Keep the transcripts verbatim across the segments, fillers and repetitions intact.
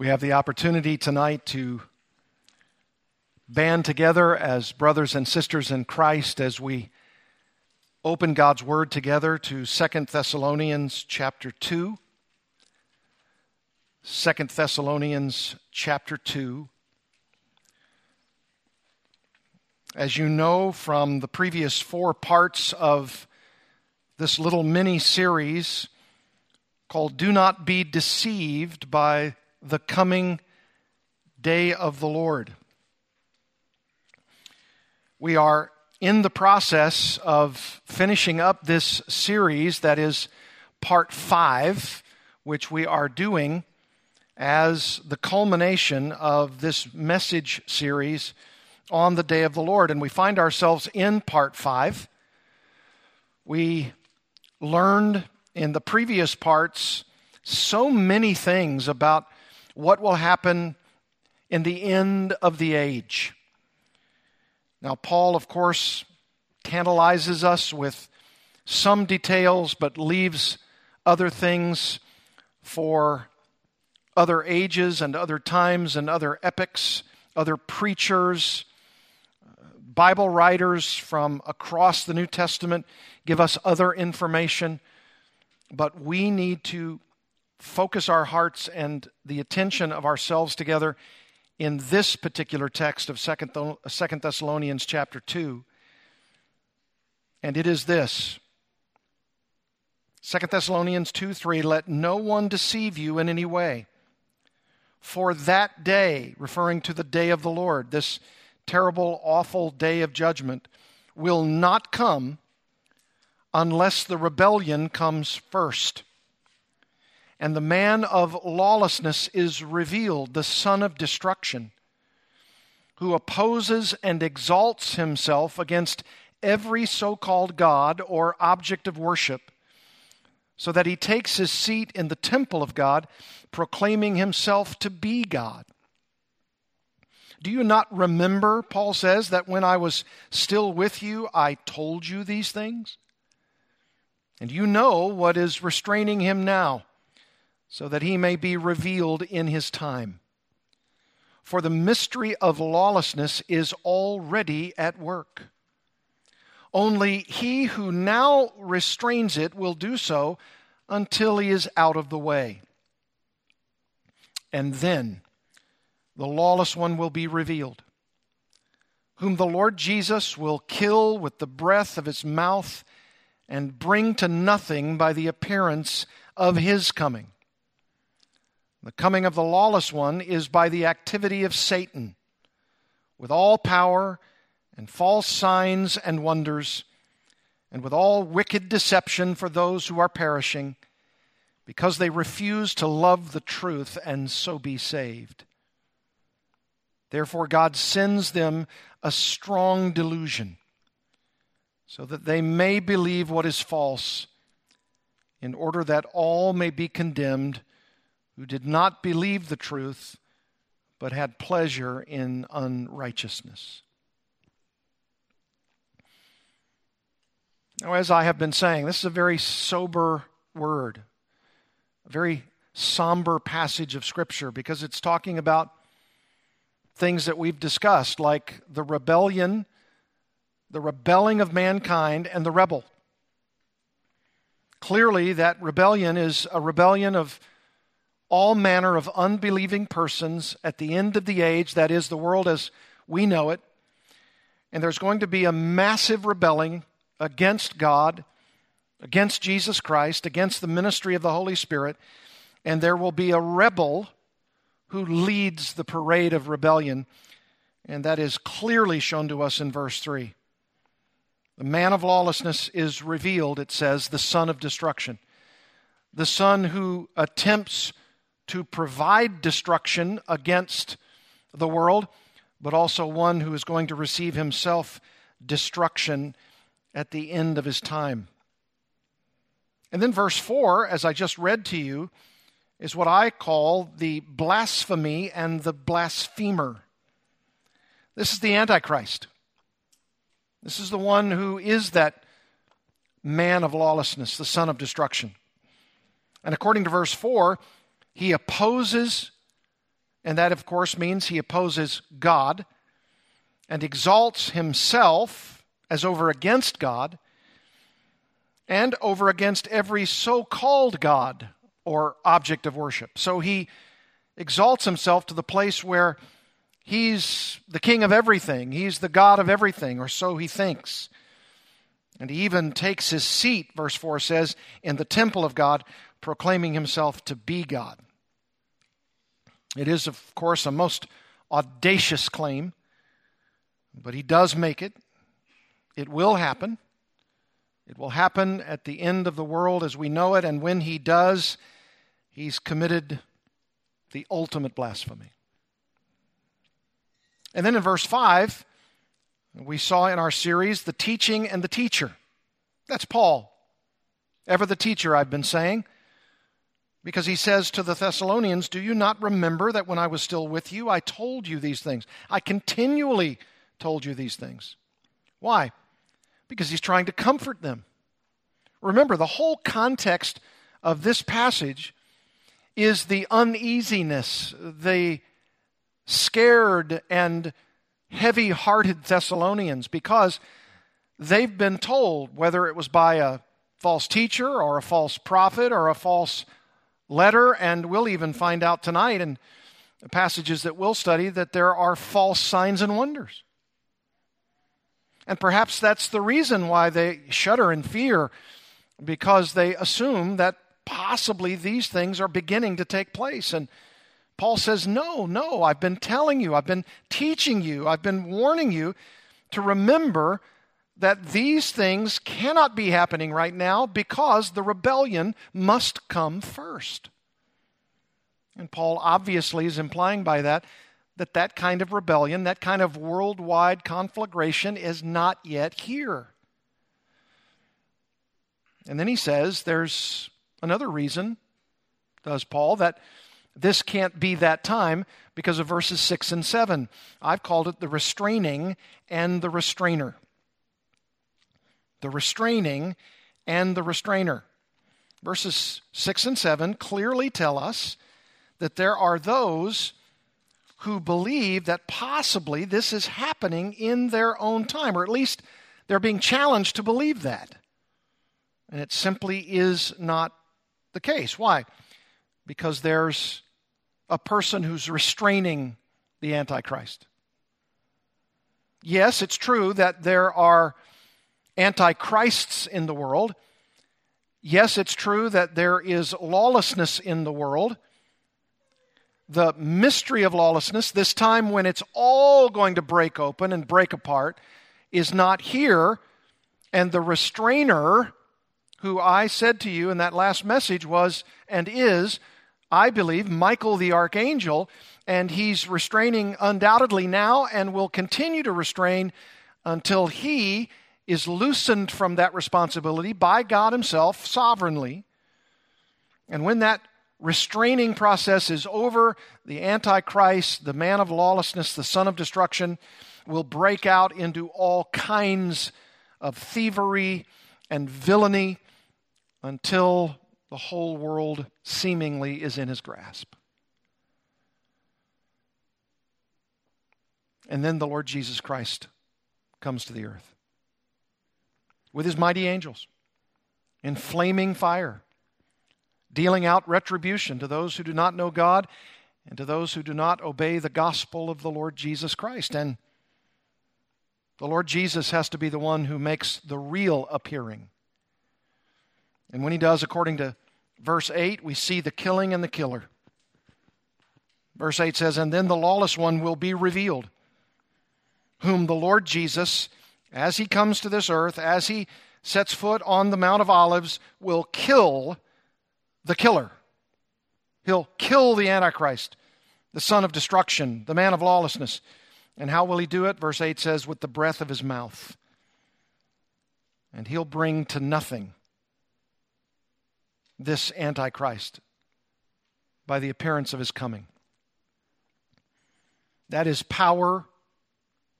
We have the opportunity tonight to band together as brothers and sisters in Christ as we open God's Word together to Second Thessalonians chapter two. Second Thessalonians chapter two. As you know from the previous four parts of this little mini-series called Do Not Be Deceived by The Coming Day of the Lord, we are in the process of finishing up this series that is part five, which we are doing as the culmination of this message series on the day of the Lord. And we find ourselves in part five. We learned in the previous parts so many things about what will happen in the end of the age. Now, Paul, of course, tantalizes us with some details, but leaves other things for other ages and other times and other epochs, other preachers. Bible writers from across the New Testament give us other information, but we need to focus our hearts and the attention of ourselves together in this particular text of Second Thessalonians chapter two, and it is this. Second Thessalonians two three, let no one deceive you in any way. For that day, referring to the day of the Lord, this terrible, awful day of judgment, will not come unless the rebellion comes first. And the man of lawlessness is revealed, the son of destruction, who opposes and exalts himself against every so-called God or object of worship, so that he takes his seat in the temple of God, proclaiming himself to be God. Do you not remember, Paul says, that when I was still with you, I told you these things? And you know what is restraining him now, so that he may be revealed in his time. For the mystery of lawlessness is already at work. Only he who now restrains it will do so until he is out of the way. And then the lawless one will be revealed, whom the Lord Jesus will kill with the breath of his mouth and bring to nothing by the appearance of his coming. The coming of the lawless one is by the activity of Satan, with all power and false signs and wonders, and with all wicked deception for those who are perishing, because they refuse to love the truth and so be saved. Therefore, God sends them a strong delusion, so that they may believe what is false, in order that all may be condemned who did not believe the truth, but had pleasure in unrighteousness. Now, as I have been saying, this is a very sober word, a very somber passage of Scripture, because it's talking about things that we've discussed, like the rebellion, the rebelling of mankind, and the rebel. Clearly, that rebellion is a rebellion of all manner of unbelieving persons at the end of the age, that is, the world as we know it. And there's going to be a massive rebelling against God, against Jesus Christ, against the ministry of the Holy Spirit, and there will be a rebel who leads the parade of rebellion, and that is clearly shown to us in verse three. The man of lawlessness is revealed, it says, the son of destruction, the son who attempts to provide destruction against the world, but also one who is going to receive himself destruction at the end of his time. And then verse four, as I just read to you, is what I call the blasphemy and the blasphemer. This is the Antichrist. This is the one who is that man of lawlessness, the son of destruction. And according to verse four, he opposes and that, of course, means he opposes God and exalts himself as over against God and over against every so-called God or object of worship. So he exalts himself to the place where he's the king of everything, he's the God of everything, or so he thinks. And he even takes his seat, verse four says, in the temple of God, proclaiming himself to be God. It is, of course, a most audacious claim, but he does make it. It will happen. It will happen at the end of the world as we know it, and when he does, he's committed the ultimate blasphemy. And then in verse five, we saw in our series the teaching and the teacher. That's Paul, ever the teacher, I've been saying, because he says to the Thessalonians, do you not remember that when I was still with you, I told you these things? I continually told you these things. Why? Because he's trying to comfort them. Remember, the whole context of this passage is the uneasiness, the scared and heavy-hearted Thessalonians, because they've been told, whether it was by a false teacher or a false prophet or a false letter, and we'll even find out tonight in the passages that we'll study that there are false signs and wonders. And perhaps that's the reason why they shudder in fear, because they assume that possibly these things are beginning to take place. And Paul says, no, no, I've been telling you, I've been teaching you, I've been warning you to remember that these things cannot be happening right now because the rebellion must come first. And Paul obviously is implying by that that that kind of rebellion, that kind of worldwide conflagration is not yet here. And then he says there's another reason, does Paul, that this can't be that time because of verses six and seven. I've called it the restraining and the restrainer. The restraining and the restrainer. Verses six and seven clearly tell us that there are those who believe that possibly this is happening in their own time, or at least they're being challenged to believe that. And it simply is not the case. Why? Because there's a person who's restraining the Antichrist. Yes, it's true that there are Antichrists in the world. Yes, it's true that there is lawlessness in the world. The mystery of lawlessness, this time when it's all going to break open and break apart, is not here. And the restrainer, who I said to you in that last message was and is, I believe, Michael the Archangel, and he's restraining undoubtedly now and will continue to restrain until he is loosened from that responsibility by God himself sovereignly. And when that restraining process is over, the Antichrist, the man of lawlessness, the son of destruction, will break out into all kinds of thievery and villainy until the whole world seemingly is in his grasp. And then the Lord Jesus Christ comes to the earth with his mighty angels in flaming fire, dealing out retribution to those who do not know God and to those who do not obey the gospel of the Lord Jesus Christ. And the Lord Jesus has to be the one who makes the real appearing. And when he does, according to verse eight, we see the killing and the killer. Verse eight says, and then the lawless one will be revealed, whom the Lord Jesus, as he comes to this earth, as he sets foot on the Mount of Olives, will kill the killer. He'll kill the Antichrist, the son of destruction, the man of lawlessness. And how will he do it? Verse eight says, with the breath of his mouth. And he'll bring to nothing this Antichrist by the appearance of his coming. That is power,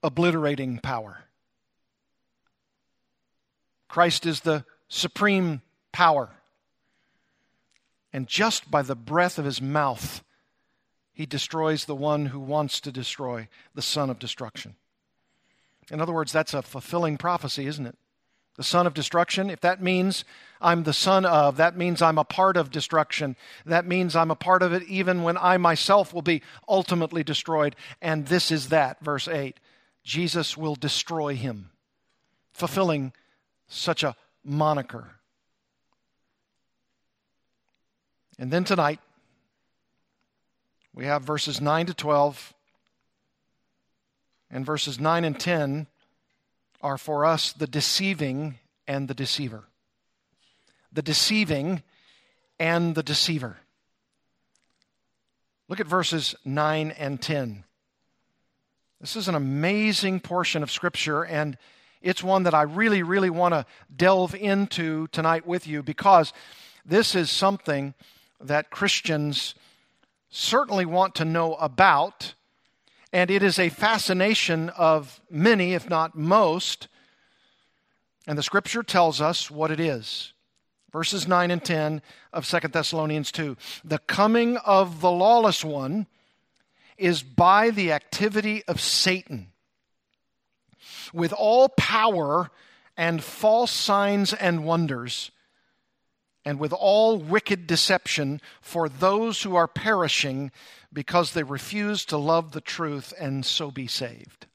obliterating power. Christ is the supreme power. And just by the breath of his mouth, He destroys the one who wants to destroy, the son of destruction. In other words, that's a fulfilling prophecy, isn't it? The son of destruction, if that means I'm the son of, that means I'm a part of destruction. That means I'm a part of it even when I myself will be ultimately destroyed. And this is that, verse eight. Jesus will destroy him, fulfilling such a moniker. And then tonight, we have verses nine to twelve, and verses nine and ten are for us the deceiving and the deceiver. The deceiving and the deceiver. Look at verses nine and ten. This is an amazing portion of Scripture, and it's one that I really, really want to delve into tonight with you, because this is something that Christians certainly want to know about, and it is a fascination of many, if not most, and the Scripture tells us what it is. Verses nine and ten of Second Thessalonians two. The coming of the lawless one is by the activity of Satan, with all power and false signs and wonders, and with all wicked deception for those who are perishing because they refuse to love the truth and so be saved.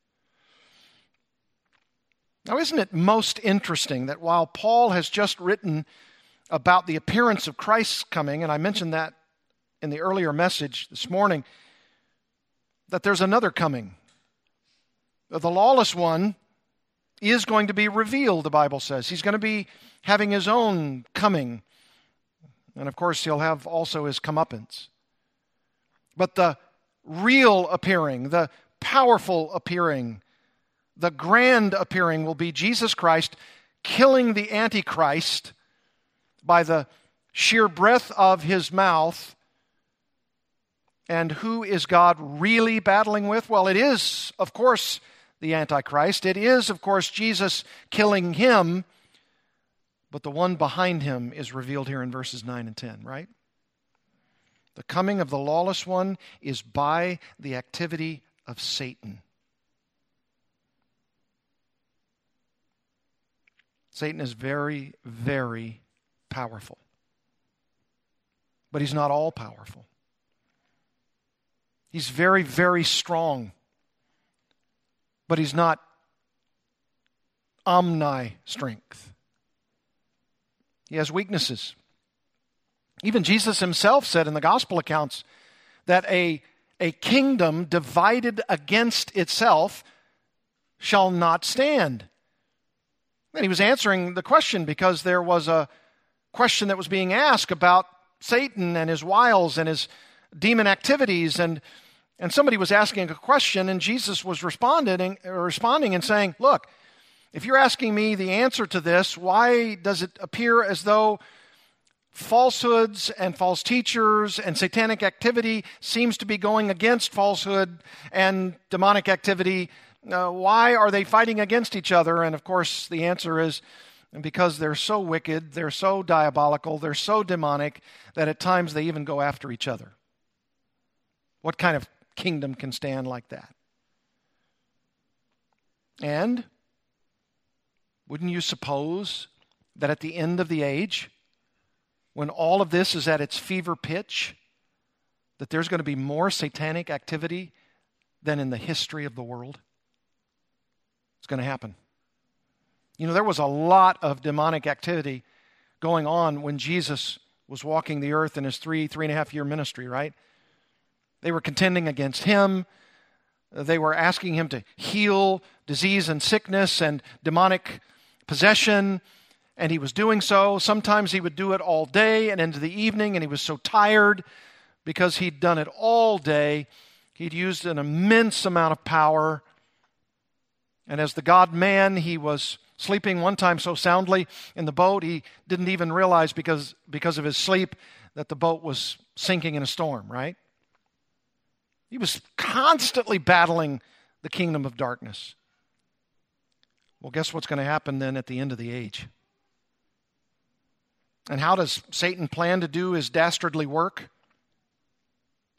Now, isn't it most interesting that while Paul has just written about the appearance of Christ's coming, and I mentioned that in the earlier message this morning, that there's another coming. The lawless one is going to be revealed, the Bible says. He's going to be having his own coming. And of course, he'll have also his comeuppance. But the real appearing, the powerful appearing, the grand appearing will be Jesus Christ killing the Antichrist by the sheer breath of his mouth. And who is God really battling with? Well, it is, of course, the Antichrist. It is, of course, Jesus killing him. But the one behind him is revealed here in verses nine and ten, right? The coming of the lawless one is by the activity of Satan. Satan is very, very powerful. But he's not all powerful. He's very, very strong. But he's not omni-strength. He has weaknesses. Even Jesus himself said in the gospel accounts that a, a kingdom divided against itself shall not stand. And he was answering the question because there was a question that was being asked about Satan and his wiles and his demon activities. And, and somebody was asking a question, and Jesus was responding, responding and saying, look, if you're asking me the answer to this, why does it appear as though falsehoods and false teachers and satanic activity seems to be going against falsehood and demonic activity? Uh, why are they fighting against each other? And of course, the answer is because they're so wicked, they're so diabolical, they're so demonic that at times they even go after each other. What kind of kingdom can stand like that? And wouldn't you suppose that at the end of the age, when all of this is at its fever pitch, that there's going to be more satanic activity than in the history of the world? It's going to happen. You know, there was a lot of demonic activity going on when Jesus was walking the earth in his three, three and a half year ministry, right? They were contending against him. They were asking him to heal disease and sickness and demonic possession, and he was doing so. Sometimes he would do it all day and into the evening, and he was so tired because he'd done it all day. He'd used an immense amount of power, and as the God-man, he was sleeping one time so soundly in the boat, he didn't even realize because, because of his sleep that the boat was sinking in a storm, right? He was constantly battling the kingdom of darkness. Well, guess what's going to happen then at the end of the age? And how does Satan plan to do his dastardly work?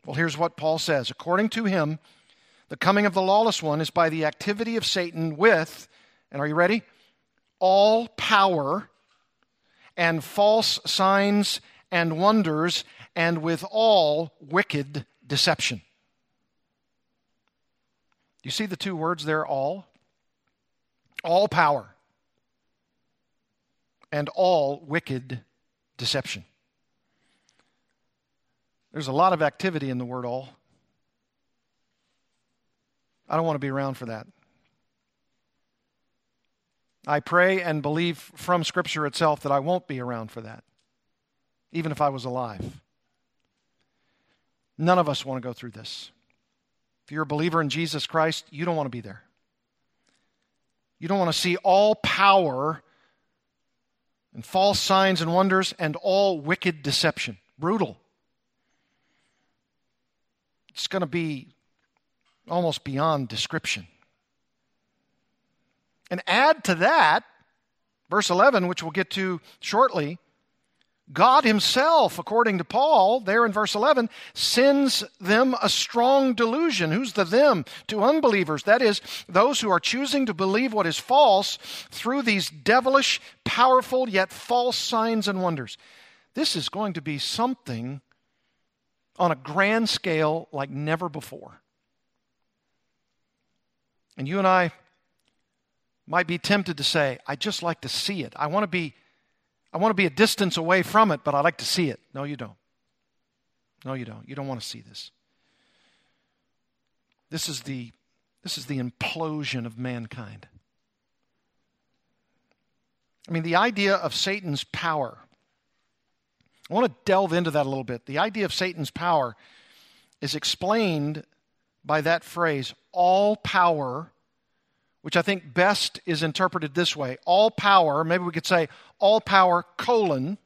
Well, here's what Paul says. According to him, the coming of the lawless one is by the activity of Satan with, and are you ready? All power and false signs and wonders and with all wicked deception. You see the two words there, all? All power and all wicked deception. There's a lot of activity in the word all. I don't want to be around for that. I pray and believe from Scripture itself that I won't be around for that, even if I was alive. None of us want to go through this. If you're a believer in Jesus Christ, you don't want to be there. You don't want to see all power and false signs and wonders and all wicked deception. Brutal. It's going to be almost beyond description. And add to that, verse eleven, which we'll get to shortly, God himself, according to Paul, there in verse eleven, sends them a strong delusion. Who's the them? To unbelievers. That is, those who are choosing to believe what is false through these devilish, powerful, yet false signs and wonders. This is going to be something on a grand scale like never before. And you and I might be tempted to say, I just like to see it. I want to be I want to be a distance away from it, but I like to see it. No, you don't. No, you don't. You don't want to see this. This is the this is the implosion of mankind. I mean, the idea of Satan's power. I want to delve into that a little bit. The idea of Satan's power is explained by that phrase, all power, which I think best is interpreted this way. All power, maybe we could say all power, colon,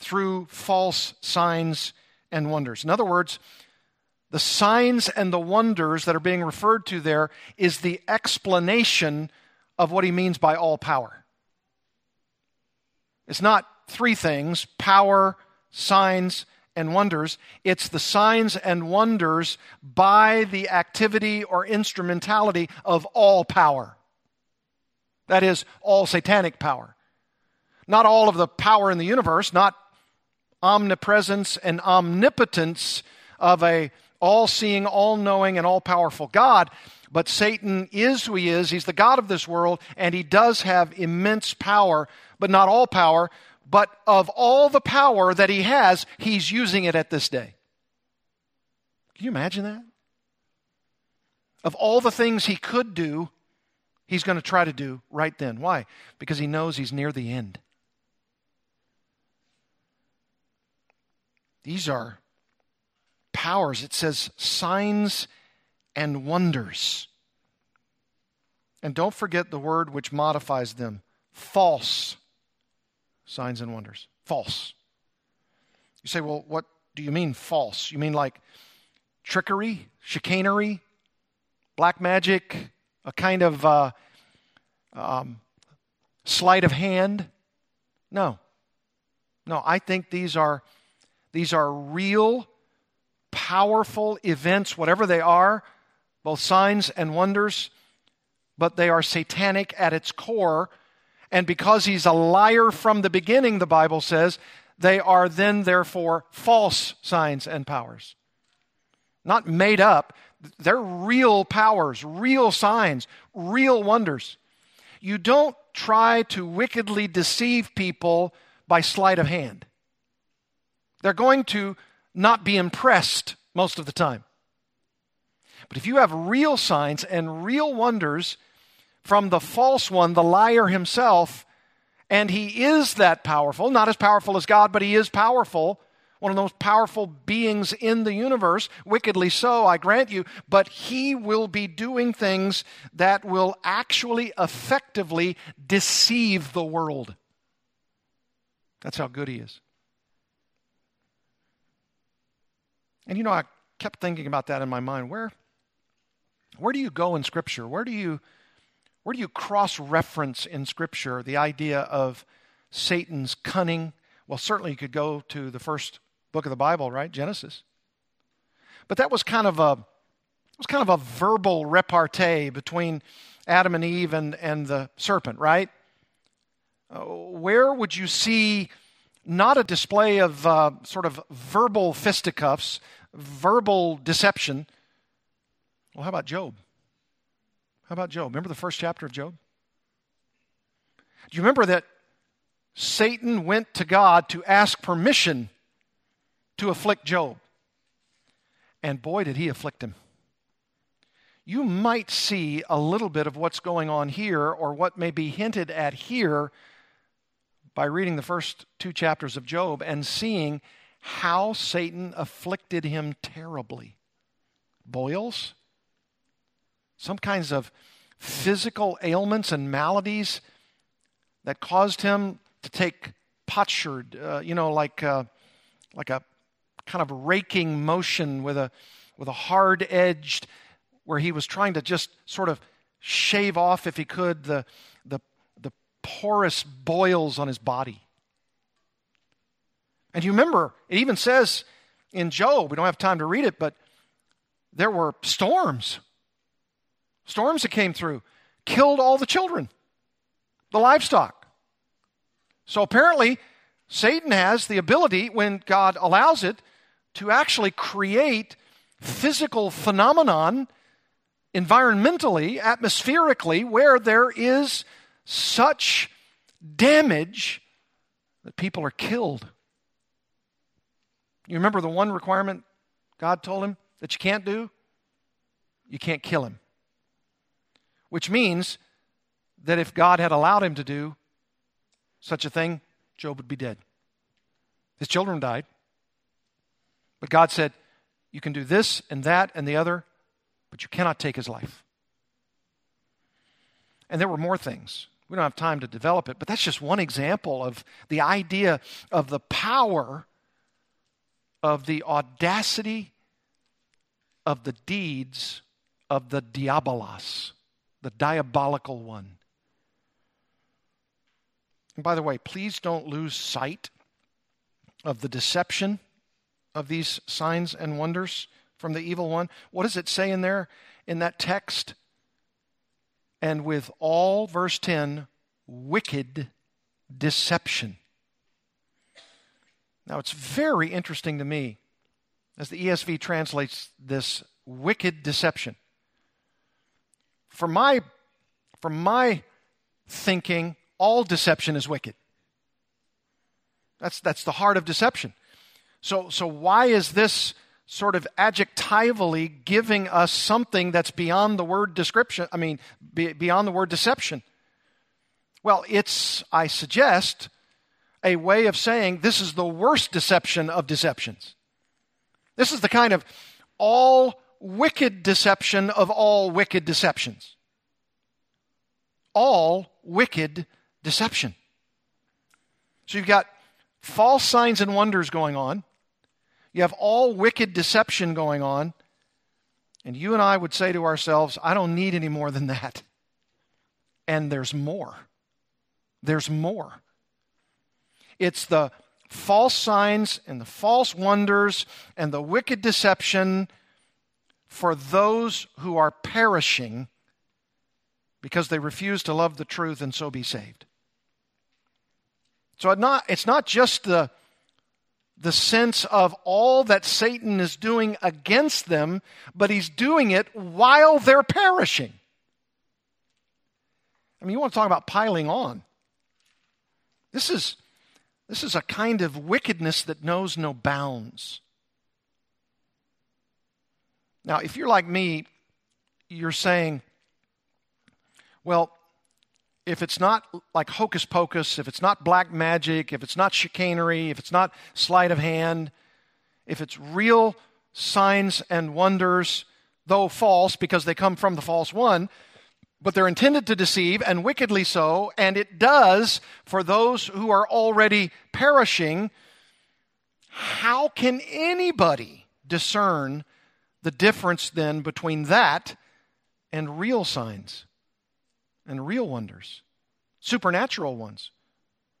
through false signs and wonders. In other words, the signs and the wonders that are being referred to there is the explanation of what he means by all power. It's not three things, power, signs, and wonders. It's the signs and wonders by the activity or instrumentality of all power. That is, all satanic power. Not all of the power in the universe, not omnipresence and omnipotence of a all-seeing, all-knowing, and all-powerful God, but Satan is who he is. He's the God of this world, and he does have immense power, but not all power. But of all the power that he has, he's using it at this day. Can you imagine that? Of all the things he could do, he's going to try to do right then. Why? Because he knows he's near the end. These are powers. It says signs and wonders. And don't forget the word which modifies them, false signs and wonders. False. You say, well, what do you mean false? You mean like trickery, chicanery, black magic, a kind of uh, um, sleight of hand? No. No, I think these are these are real, powerful events, whatever they are, both signs and wonders, but they are satanic at its core. And because he's a liar from the beginning, the Bible says, they are then, therefore, false signs and powers. Not made up. They're real powers, real signs, real wonders. You don't try to wickedly deceive people by sleight of hand. They're going to not be impressed most of the time. But if you have real signs and real wonders from the false one, the liar himself, and he is that powerful, not as powerful as God, but he is powerful, one of the most powerful beings in the universe, wickedly so, I grant you, but he will be doing things that will actually effectively deceive the world. That's how good he is. And you know, I kept thinking about that in my mind. Where, where do you go in Scripture? Where do you... Where do you cross-reference in Scripture the idea of Satan's cunning? Well, certainly you could go to the first book of the Bible, right? Genesis. But that was kind of a it was kind of a verbal repartee between Adam and Eve and, and the serpent, right? Uh, where would you see not a display of uh, sort of verbal fisticuffs, verbal deception? Well, how about Job? How about Job? Remember the first chapter of Job? Do you remember that Satan went to God to ask permission to afflict Job? And boy, did he afflict him. You might see a little bit of what's going on here, or what may be hinted at here, by reading the first two chapters of Job and seeing how Satan afflicted him terribly. Boils, some kinds of physical ailments and maladies that caused him to take potsherd, uh, you know, like uh, like a kind of raking motion with a with a hard-edged, where he was trying to just sort of shave off, if he could, the the the porous boils on his body. And you remember, it even says in Job, we don't have time to read it, but there were storms. Storms that came through, killed all the children, the livestock. So apparently, Satan has the ability, when God allows it, to actually create physical phenomenon environmentally, atmospherically, where there is such damage that people are killed. You remember the one requirement God told him that you can't do? You can't kill him. Which means that if God had allowed him to do such a thing, Job would be dead. His children died. But God said, you can do this and that and the other, but you cannot take his life. And there were more things. We don't have time to develop it, but that's just one example of the idea of the power of the audacity of the deeds of the diabolos, the diabolical one. And by the way, please don't lose sight of the deception of these signs and wonders from the evil one. What does it say in there, in that text? And with all, verse ten, wicked deception. Now, it's very interesting to me, as the E S V translates this, wicked deception. For my, for my thinking, all deception is wicked. That's, that's the heart of deception. So, so why is this sort of adjectivally giving us something that's beyond the word description, I mean, be, beyond the word deception? Well, it's, I suggest, a way of saying this is the worst deception of deceptions. This is the kind of all wicked deception of all wicked deceptions. All wicked deception. So you've got false signs and wonders going on. You have all wicked deception going on. And you and I would say to ourselves, I don't need any more than that. And there's more. There's more. It's the false signs and the false wonders and the wicked deception for those who are perishing because they refuse to love the truth and so be saved. So it's not, it's not just the, the sense of all that Satan is doing against them, but he's doing it while they're perishing. I mean, you want to talk about piling on. This is... This is a kind of wickedness that knows no bounds. Now, if you're like me, you're saying, well, if it's not like hocus pocus, if it's not black magic, if it's not chicanery, if it's not sleight of hand, if it's real signs and wonders, though false because they come from the false one, but they're intended to deceive, and wickedly so, and it does for those who are already perishing. How can anybody discern the difference then between that and real signs and real wonders, supernatural ones,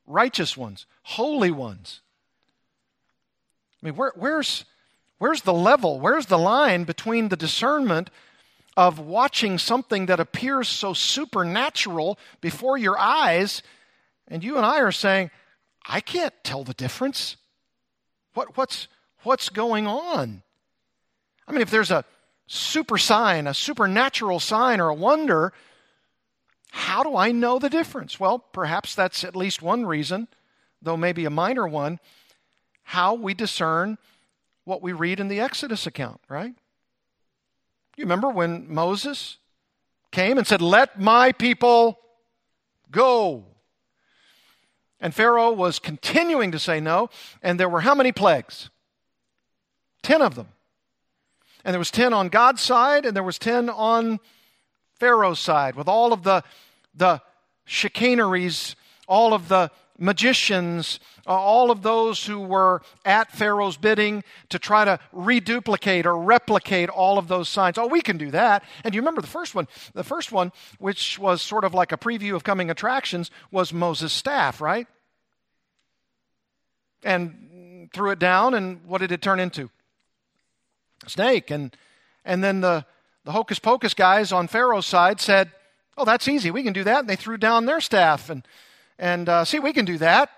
righteous ones, holy ones? I mean, where, where's, where's the level? Where's the line between the discernment of watching something that appears so supernatural before your eyes, and you and I are saying, I can't tell the difference. What, what's, what's going on? I mean, if there's a super sign, a supernatural sign or a wonder, how do I know the difference? Well, perhaps that's at least one reason, though maybe a minor one, how we discern what we read in the Exodus account, right? You remember when Moses came and said, "Let my people go." And Pharaoh was continuing to say no, and there were how many plagues? Ten of them. And there was ten on God's side, and there was ten on Pharaoh's side, with all of the, the chicaneries, all of the magicians, all of those who were at Pharaoh's bidding to try to reduplicate or replicate all of those signs. Oh, we can do that. And you remember the first one, the first one, which was sort of like a preview of coming attractions, was Moses' staff, right? And threw it down, and what did it turn into? A snake. And and then the, the hocus pocus guys on Pharaoh's side said, "Oh, that's easy. We can do that." And they threw down their staff, and And uh, see, we can do that.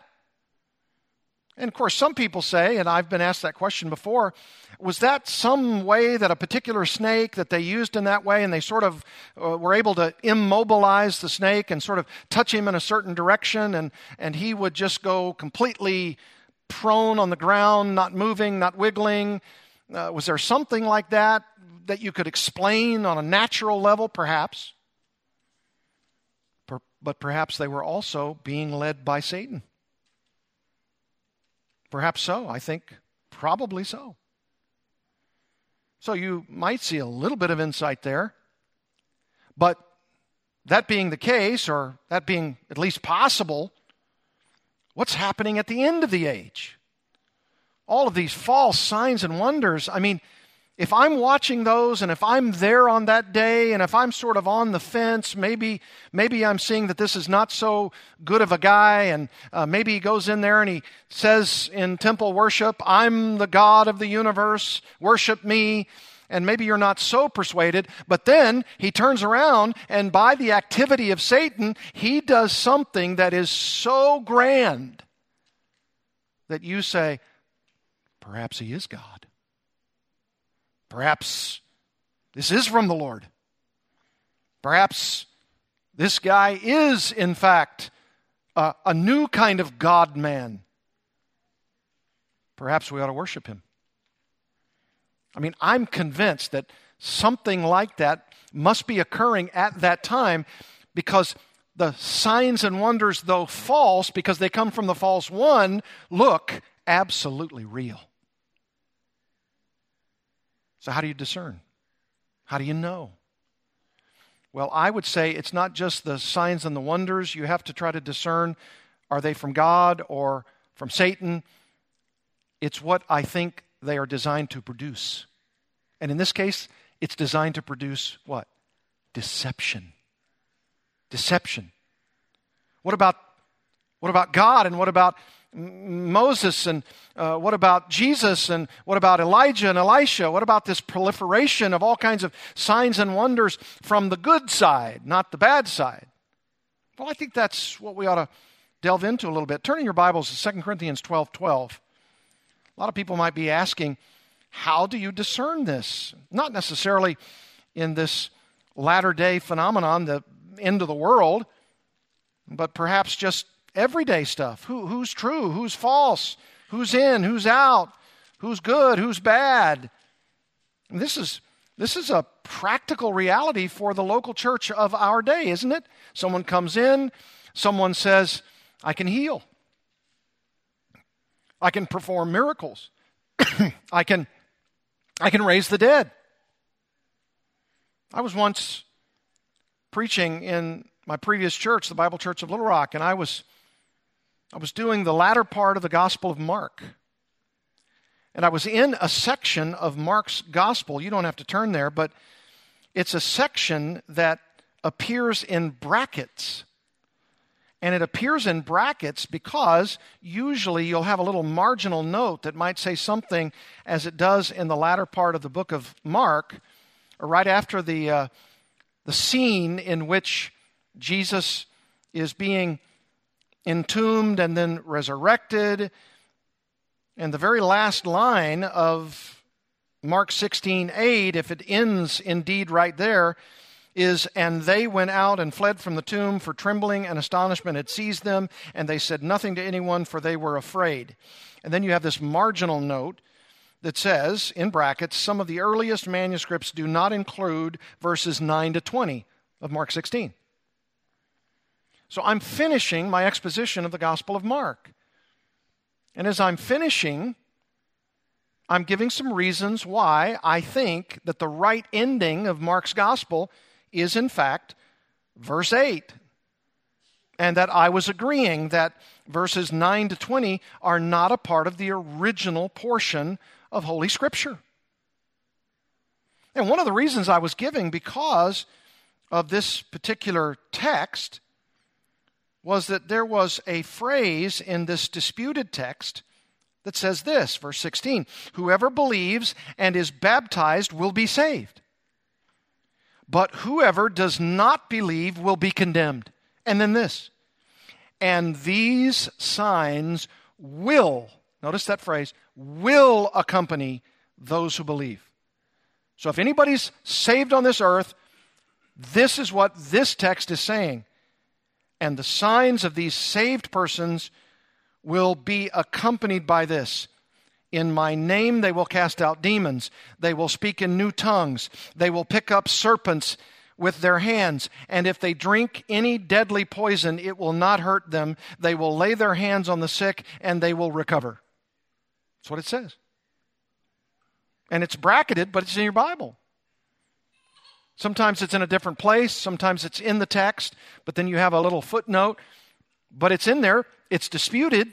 And of course, some people say, and I've been asked that question before, was that some way that a particular snake that they used in that way, and they sort of uh, were able to immobilize the snake and sort of touch him in a certain direction, and, and he would just go completely prone on the ground, not moving, not wiggling? Uh, was there something like that that you could explain on a natural level, perhaps? But perhaps they were also being led by Satan. Perhaps so. I think probably so. So you might see a little bit of insight there. But that being the case, or that being at least possible, what's happening at the end of the age? All of these false signs and wonders, I mean, if I'm watching those, and if I'm there on that day, and if I'm sort of on the fence, maybe maybe I'm seeing that this is not so good of a guy, and uh, maybe he goes in there and he says in temple worship, "I'm the God of the universe, worship me," and maybe you're not so persuaded, but then he turns around, and by the activity of Satan, he does something that is so grand that you say, perhaps he is God. Perhaps this is from the Lord. Perhaps this guy is, in fact, a, a new kind of God-man. Perhaps we ought to worship him. I mean, I'm convinced that something like that must be occurring at that time, because the signs and wonders, though false, because they come from the false one, look absolutely real. So how do you discern? How do you know? Well, I would say it's not just the signs and the wonders. You have to try to discern, are they from God or from Satan? It's what I think they are designed to produce. And in this case, it's designed to produce what? Deception. Deception. What about, what about God, and what about Moses, and uh, what about Jesus, and what about Elijah and Elisha? What about this proliferation of all kinds of signs and wonders from the good side, not the bad side? Well, I think that's what we ought to delve into a little bit. Turning your Bibles to Second Corinthians twelve twelve. A lot of people might be asking, how do you discern this? Not necessarily in this latter-day phenomenon, the end of the world, but perhaps just everyday stuff. Who, who's true? Who's false? Who's in? Who's out? Who's good? Who's bad? And this is, this is a practical reality for the local church of our day, isn't it? Someone comes in, someone says, "I can heal. I can perform miracles. I can, I can raise the dead." I was once preaching in my previous church, the Bible Church of Little Rock, and I was I was doing the latter part of the Gospel of Mark. And I was in a section of Mark's Gospel. You don't have to turn there, but it's a section that appears in brackets. And it appears in brackets because usually you'll have a little marginal note that might say something, as it does in the latter part of the book of Mark, or right after the uh, the scene in which Jesus is being entombed and then resurrected. And the very last line of Mark sixteen eight, if it ends indeed right there, is, "And they went out and fled from the tomb, for trembling and astonishment had seized them, and they said nothing to anyone, for they were afraid." And then you have this marginal note that says, in brackets, some of the earliest manuscripts do not include verses nine to twenty of Mark sixteen. So I'm finishing my exposition of the Gospel of Mark. And as I'm finishing, I'm giving some reasons why I think that the right ending of Mark's Gospel is, in fact, verse eight, and that I was agreeing that verses nine to twenty are not a part of the original portion of Holy Scripture. And one of the reasons I was giving because of this particular text was that there was a phrase in this disputed text that says this, verse sixteen, "Whoever believes and is baptized will be saved. But whoever does not believe will be condemned." And then this, "And these signs will," notice that phrase, "will accompany those who believe." So if anybody's saved on this earth, this is what this text is saying. And the signs of these saved persons will be accompanied by this. "In my name they will cast out demons. They will speak in new tongues. They will pick up serpents with their hands. And if they drink any deadly poison, it will not hurt them. They will lay their hands on the sick and they will recover." That's what it says. And it's bracketed, but it's in your Bible. Sometimes it's in a different place. Sometimes it's in the text. But then you have a little footnote. But it's in there. It's disputed.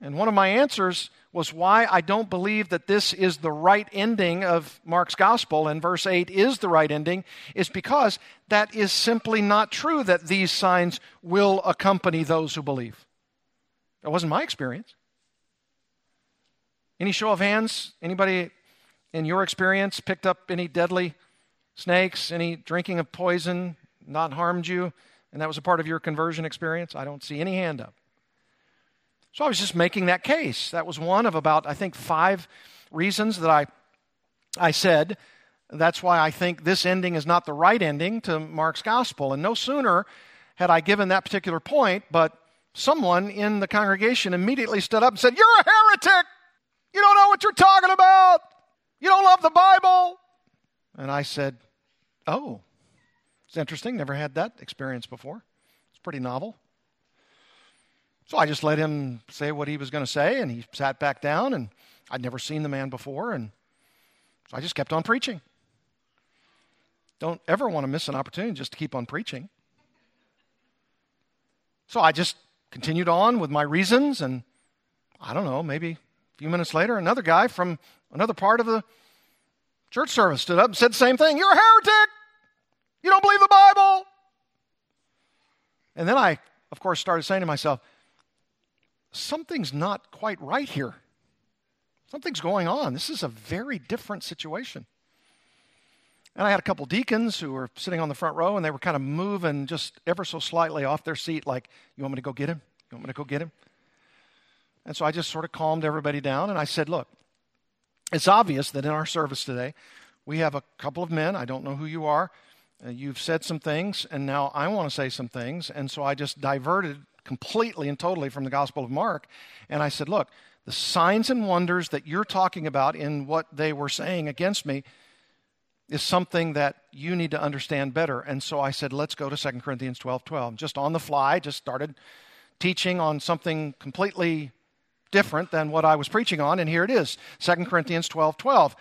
And one of my answers was why I don't believe that this is the right ending of Mark's Gospel, and verse eight is the right ending, is because that is simply not true, that these signs will accompany those who believe. That wasn't my experience. Any show of hands? Anybody in your experience picked up any deadly snakes, any drinking of poison, not harmed you, and that was a part of your conversion experience? I don't see any hand up. So I was just making that case. That was one of about, I think, five reasons that I I said that's why I think this ending is not the right ending to Mark's Gospel. And no sooner had I given that particular point, but someone in the congregation immediately stood up and said, "You're a heretic! You don't know what you're talking about! You don't love the Bible!" And I said, "Oh, it's interesting. Never had that experience before. It's pretty novel." So I just let him say what he was going to say, and he sat back down, and I'd never seen the man before, and so I just kept on preaching. Don't ever want to miss an opportunity just to keep on preaching. So I just continued on with my reasons, and I don't know, maybe a few minutes later, another guy from another part of the church service stood up and said the same thing. "You're a heretic! You don't believe the Bible!" And then I, of course, started saying to myself, something's not quite right here. Something's going on. This is a very different situation. And I had a couple deacons who were sitting on the front row, and they were kind of moving just ever so slightly off their seat, like, "You want me to go get him? You want me to go get him?" And so I just sort of calmed everybody down, and I said, "Look, it's obvious that in our service today, we have a couple of men, I don't know who you are, uh, you've said some things, and now I want to say some things," and so I just diverted completely and totally from the Gospel of Mark. And I said, "Look, the signs and wonders that you're talking about in what they were saying against me is something that you need to understand better." And so I said, "Let's go to Second Corinthians twelve twelve. Just on the fly, just started teaching on something completely different than what I was preaching on, and here it is, Second Corinthians twelve twelve.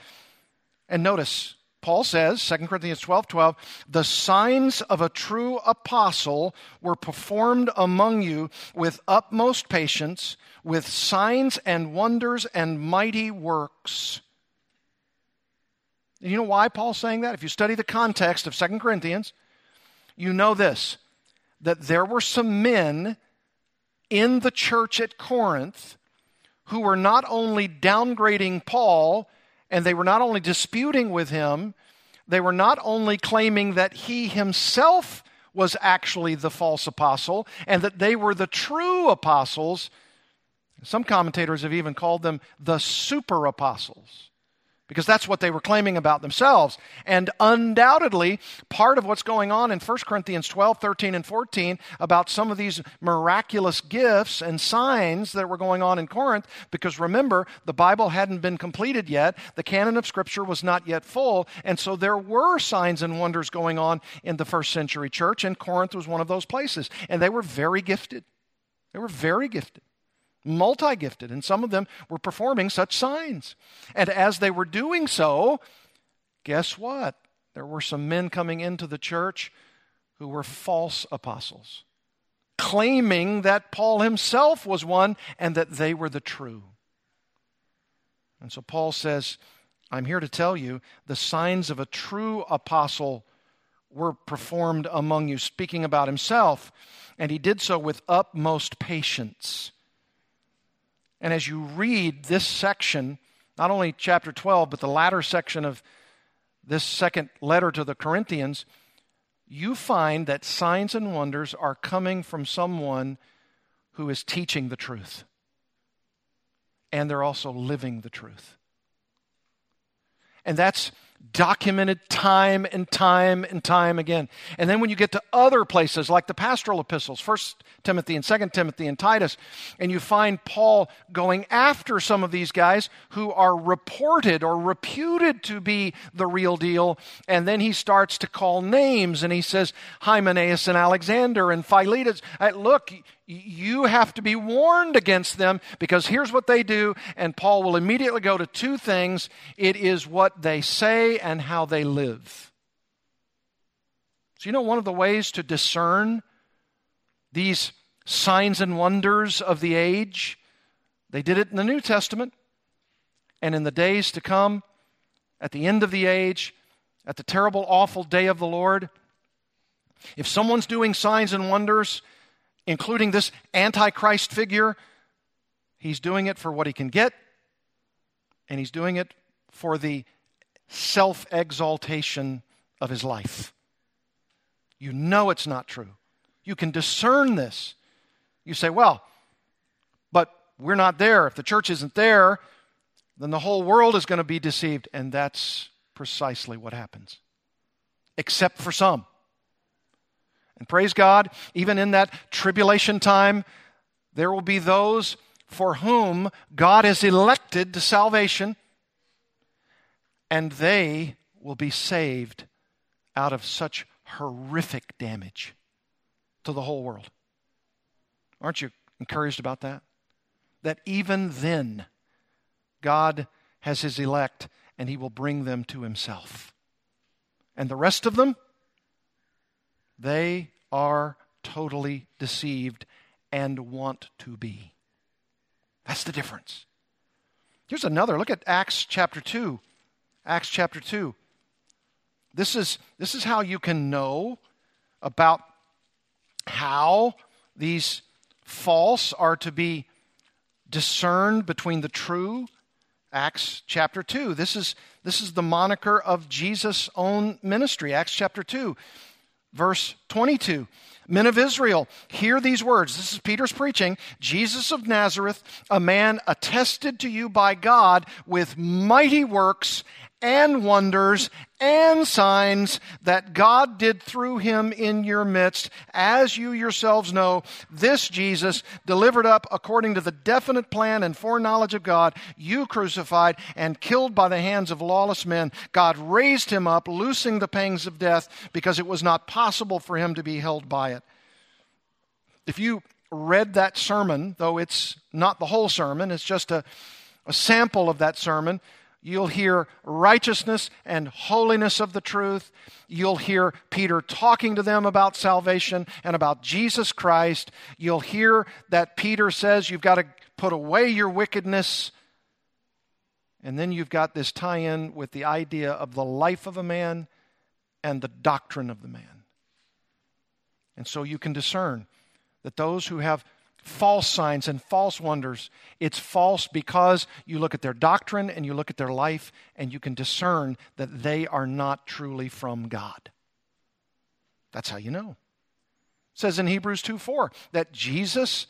And notice, Paul says, Second Corinthians twelve twelve, "The signs of a true apostle were performed among you with utmost patience, with signs and wonders and mighty works." And you know why Paul's saying that? If you study the context of Second Corinthians, you know this, that there were some men in the church at Corinth who were not only downgrading Paul, and they were not only disputing with him, they were not only claiming that he himself was actually the false apostle and that they were the true apostles. Some commentators have even called them the super apostles, because that's what they were claiming about themselves. And undoubtedly, part of what's going on in First Corinthians twelve, thirteen, and fourteen about some of these miraculous gifts and signs that were going on in Corinth, because remember, the Bible hadn't been completed yet, the canon of Scripture was not yet full, and so there were signs and wonders going on in the first century church, and Corinth was one of those places. And they were very gifted. They were very gifted. Multi-gifted, and some of them were performing such signs. And as they were doing so, guess what? There were some men coming into the church who were false apostles, claiming that Paul himself was one and that they were the true. And so Paul says, I'm here to tell you the signs of a true apostle were performed among you, speaking about himself, and he did so with utmost patience. And as you read this section, not only chapter twelve, but the latter section of this second letter to the Corinthians, you find that signs and wonders are coming from someone who is teaching the truth. And they're also living the truth. And that's documented time and time and time again. And then when you get to other places like the pastoral epistles, First Timothy and Second Timothy and Titus, and you find Paul going after some of these guys who are reported or reputed to be the real deal, and then he starts to call names, and he says, Hymenaeus and Alexander and Philetus, look, you have to be warned against them, because here's what they do, and Paul will immediately go to two things. It is what they say and how they live. So you know one of the ways to discern these signs and wonders of the age? They did it in the New Testament, and in the days to come, at the end of the age, at the terrible, awful day of the Lord. If someone's doing signs and wonders, including this Antichrist figure, he's doing it for what he can get, and he's doing it for the self-exaltation of his life. You know it's not true. You can discern this. You say, well, but we're not there. If the church isn't there, then the whole world is going to be deceived. And that's precisely what happens, except for some. And praise God, even in that tribulation time, there will be those for whom God has elected to salvation, and they will be saved out of such horrific damage to the whole world. Aren't you encouraged about that? That even then, God has his elect, and he will bring them to himself. And the rest of them, they are totally deceived and want to be. That's the difference. Here's another. Look at Acts chapter two. Acts chapter two. This is, this is how you can know about how these false are to be discerned between the true. Acts chapter two. This is, this is the moniker of Jesus' own ministry. Acts chapter two, verse twenty-two. Men of Israel, hear these words. This is Peter's preaching. Jesus of Nazareth, a man attested to you by God with mighty works and wonders and signs that God did through him in your midst, as you yourselves know, this Jesus, delivered up according to the definite plan and foreknowledge of God, you crucified and killed by the hands of lawless men. God raised him up, loosing the pangs of death, because it was not possible for him to be held by it. If you read that sermon, though it's not the whole sermon, it's just a, a sample of that sermon, you'll hear righteousness and holiness of the truth. You'll hear Peter talking to them about salvation and about Jesus Christ. You'll hear that Peter says you've got to put away your wickedness. And then you've got this tie-in with the idea of the life of a man and the doctrine of the man. And so you can discern that those who have false signs and false wonders, it's false because you look at their doctrine and you look at their life and you can discern that they are not truly from God. That's how you know. It says in Hebrews two four that Jesus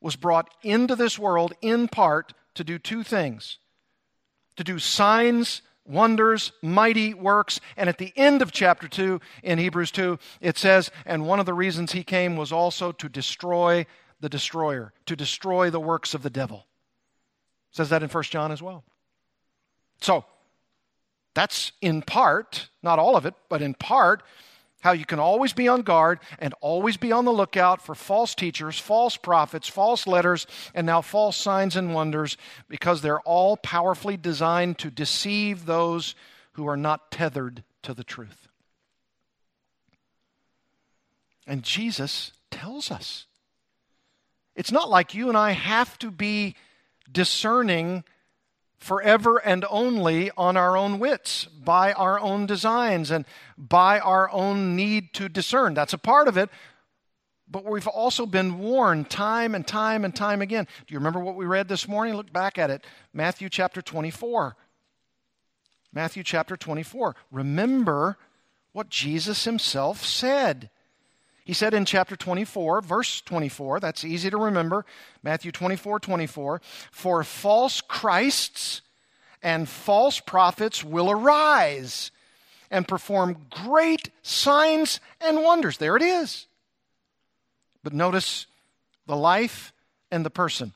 was brought into this world in part to do two things. To do signs, wonders, mighty works. And at the end of chapter two in Hebrews two, it says, and one of the reasons he came was also to destroy the destroyer, to destroy the works of the devil. It says that in First John as well. So that's in part, not all of it, but in part, how you can always be on guard and always be on the lookout for false teachers, false prophets, false letters, and now false signs and wonders, because they're all powerfully designed to deceive those who are not tethered to the truth. And Jesus tells us. It's not like you and I have to be discerning forever and only on our own wits, by our own designs, and by our own need to discern. That's a part of it, but we've also been warned time and time and time again. Do you remember what we read this morning? Look back at it. Matthew chapter twenty-four. Matthew chapter twenty-four. Remember what Jesus himself said. He said in chapter twenty-four, verse twenty-four, that's easy to remember, Matthew twenty-four, twenty-four, for false Christs and false prophets will arise and perform great signs and wonders. There it is. But notice the life and the person.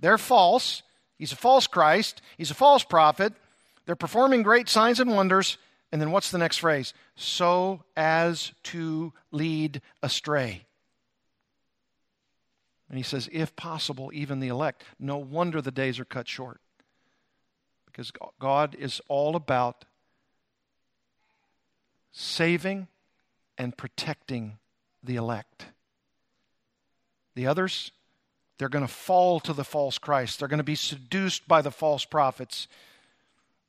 They're false. He's a false Christ. He's a false prophet. They're performing great signs and wonders. And then what's the next phrase? So as to lead astray. And he says, if possible, even the elect. No wonder the days are cut short. Because God is all about saving and protecting the elect. The others, they're going to fall to the false Christ. They're going to be seduced by the false prophets.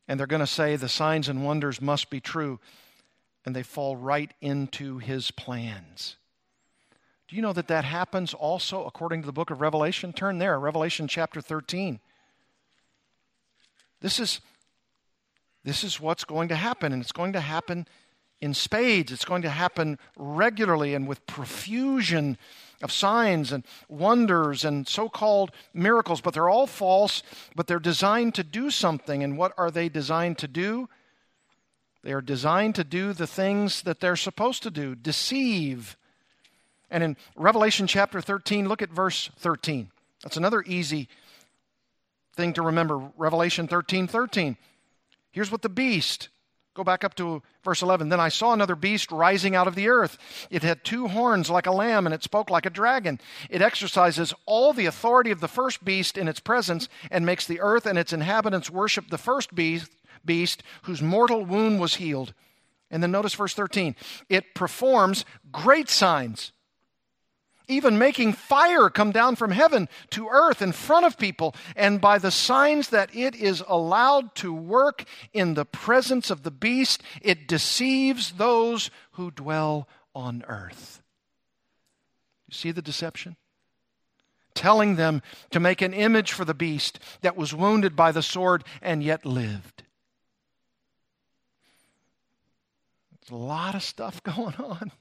And they're going to say the signs and wonders must be true. And they fall right into his plans. Do you know that that happens also according to the book of Revelation? Turn there, Revelation chapter thirteen. This is, this is what's going to happen. And it's going to happen in spades. It's going to happen regularly and with profusion of signs and wonders and so-called miracles. But they're all false, but they're designed to do something. And what are they designed to do? They are designed to do the things that they're supposed to do, deceive. And in Revelation chapter thirteen, look at verse thirteen. That's another easy thing to remember, Revelation thirteen, thirteen. Here's what the beast... Go back up to verse eleven. Then I saw another beast rising out of the earth. It had two horns like a lamb, and it spoke like a dragon. It exercises all the authority of the first beast in its presence and makes the earth and its inhabitants worship the first beast, beast whose mortal wound was healed. And then notice verse thirteen. It performs great signs, even making fire come down from heaven to earth in front of people, and by the signs that it is allowed to work in the presence of the beast, it deceives those who dwell on earth. You see the deception? Telling them to make an image for the beast that was wounded by the sword and yet lived. There's a lot of stuff going on.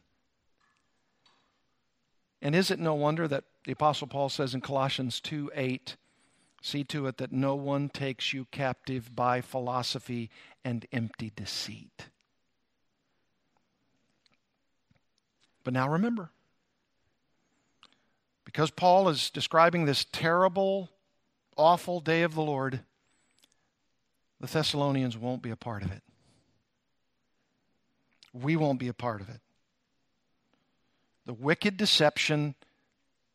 And is it no wonder that the Apostle Paul says in Colossians two eight, see to it that no one takes you captive by philosophy and empty deceit. But now remember, because Paul is describing this terrible, awful day of the Lord, the Thessalonians won't be a part of it. We won't be a part of it. The wicked deception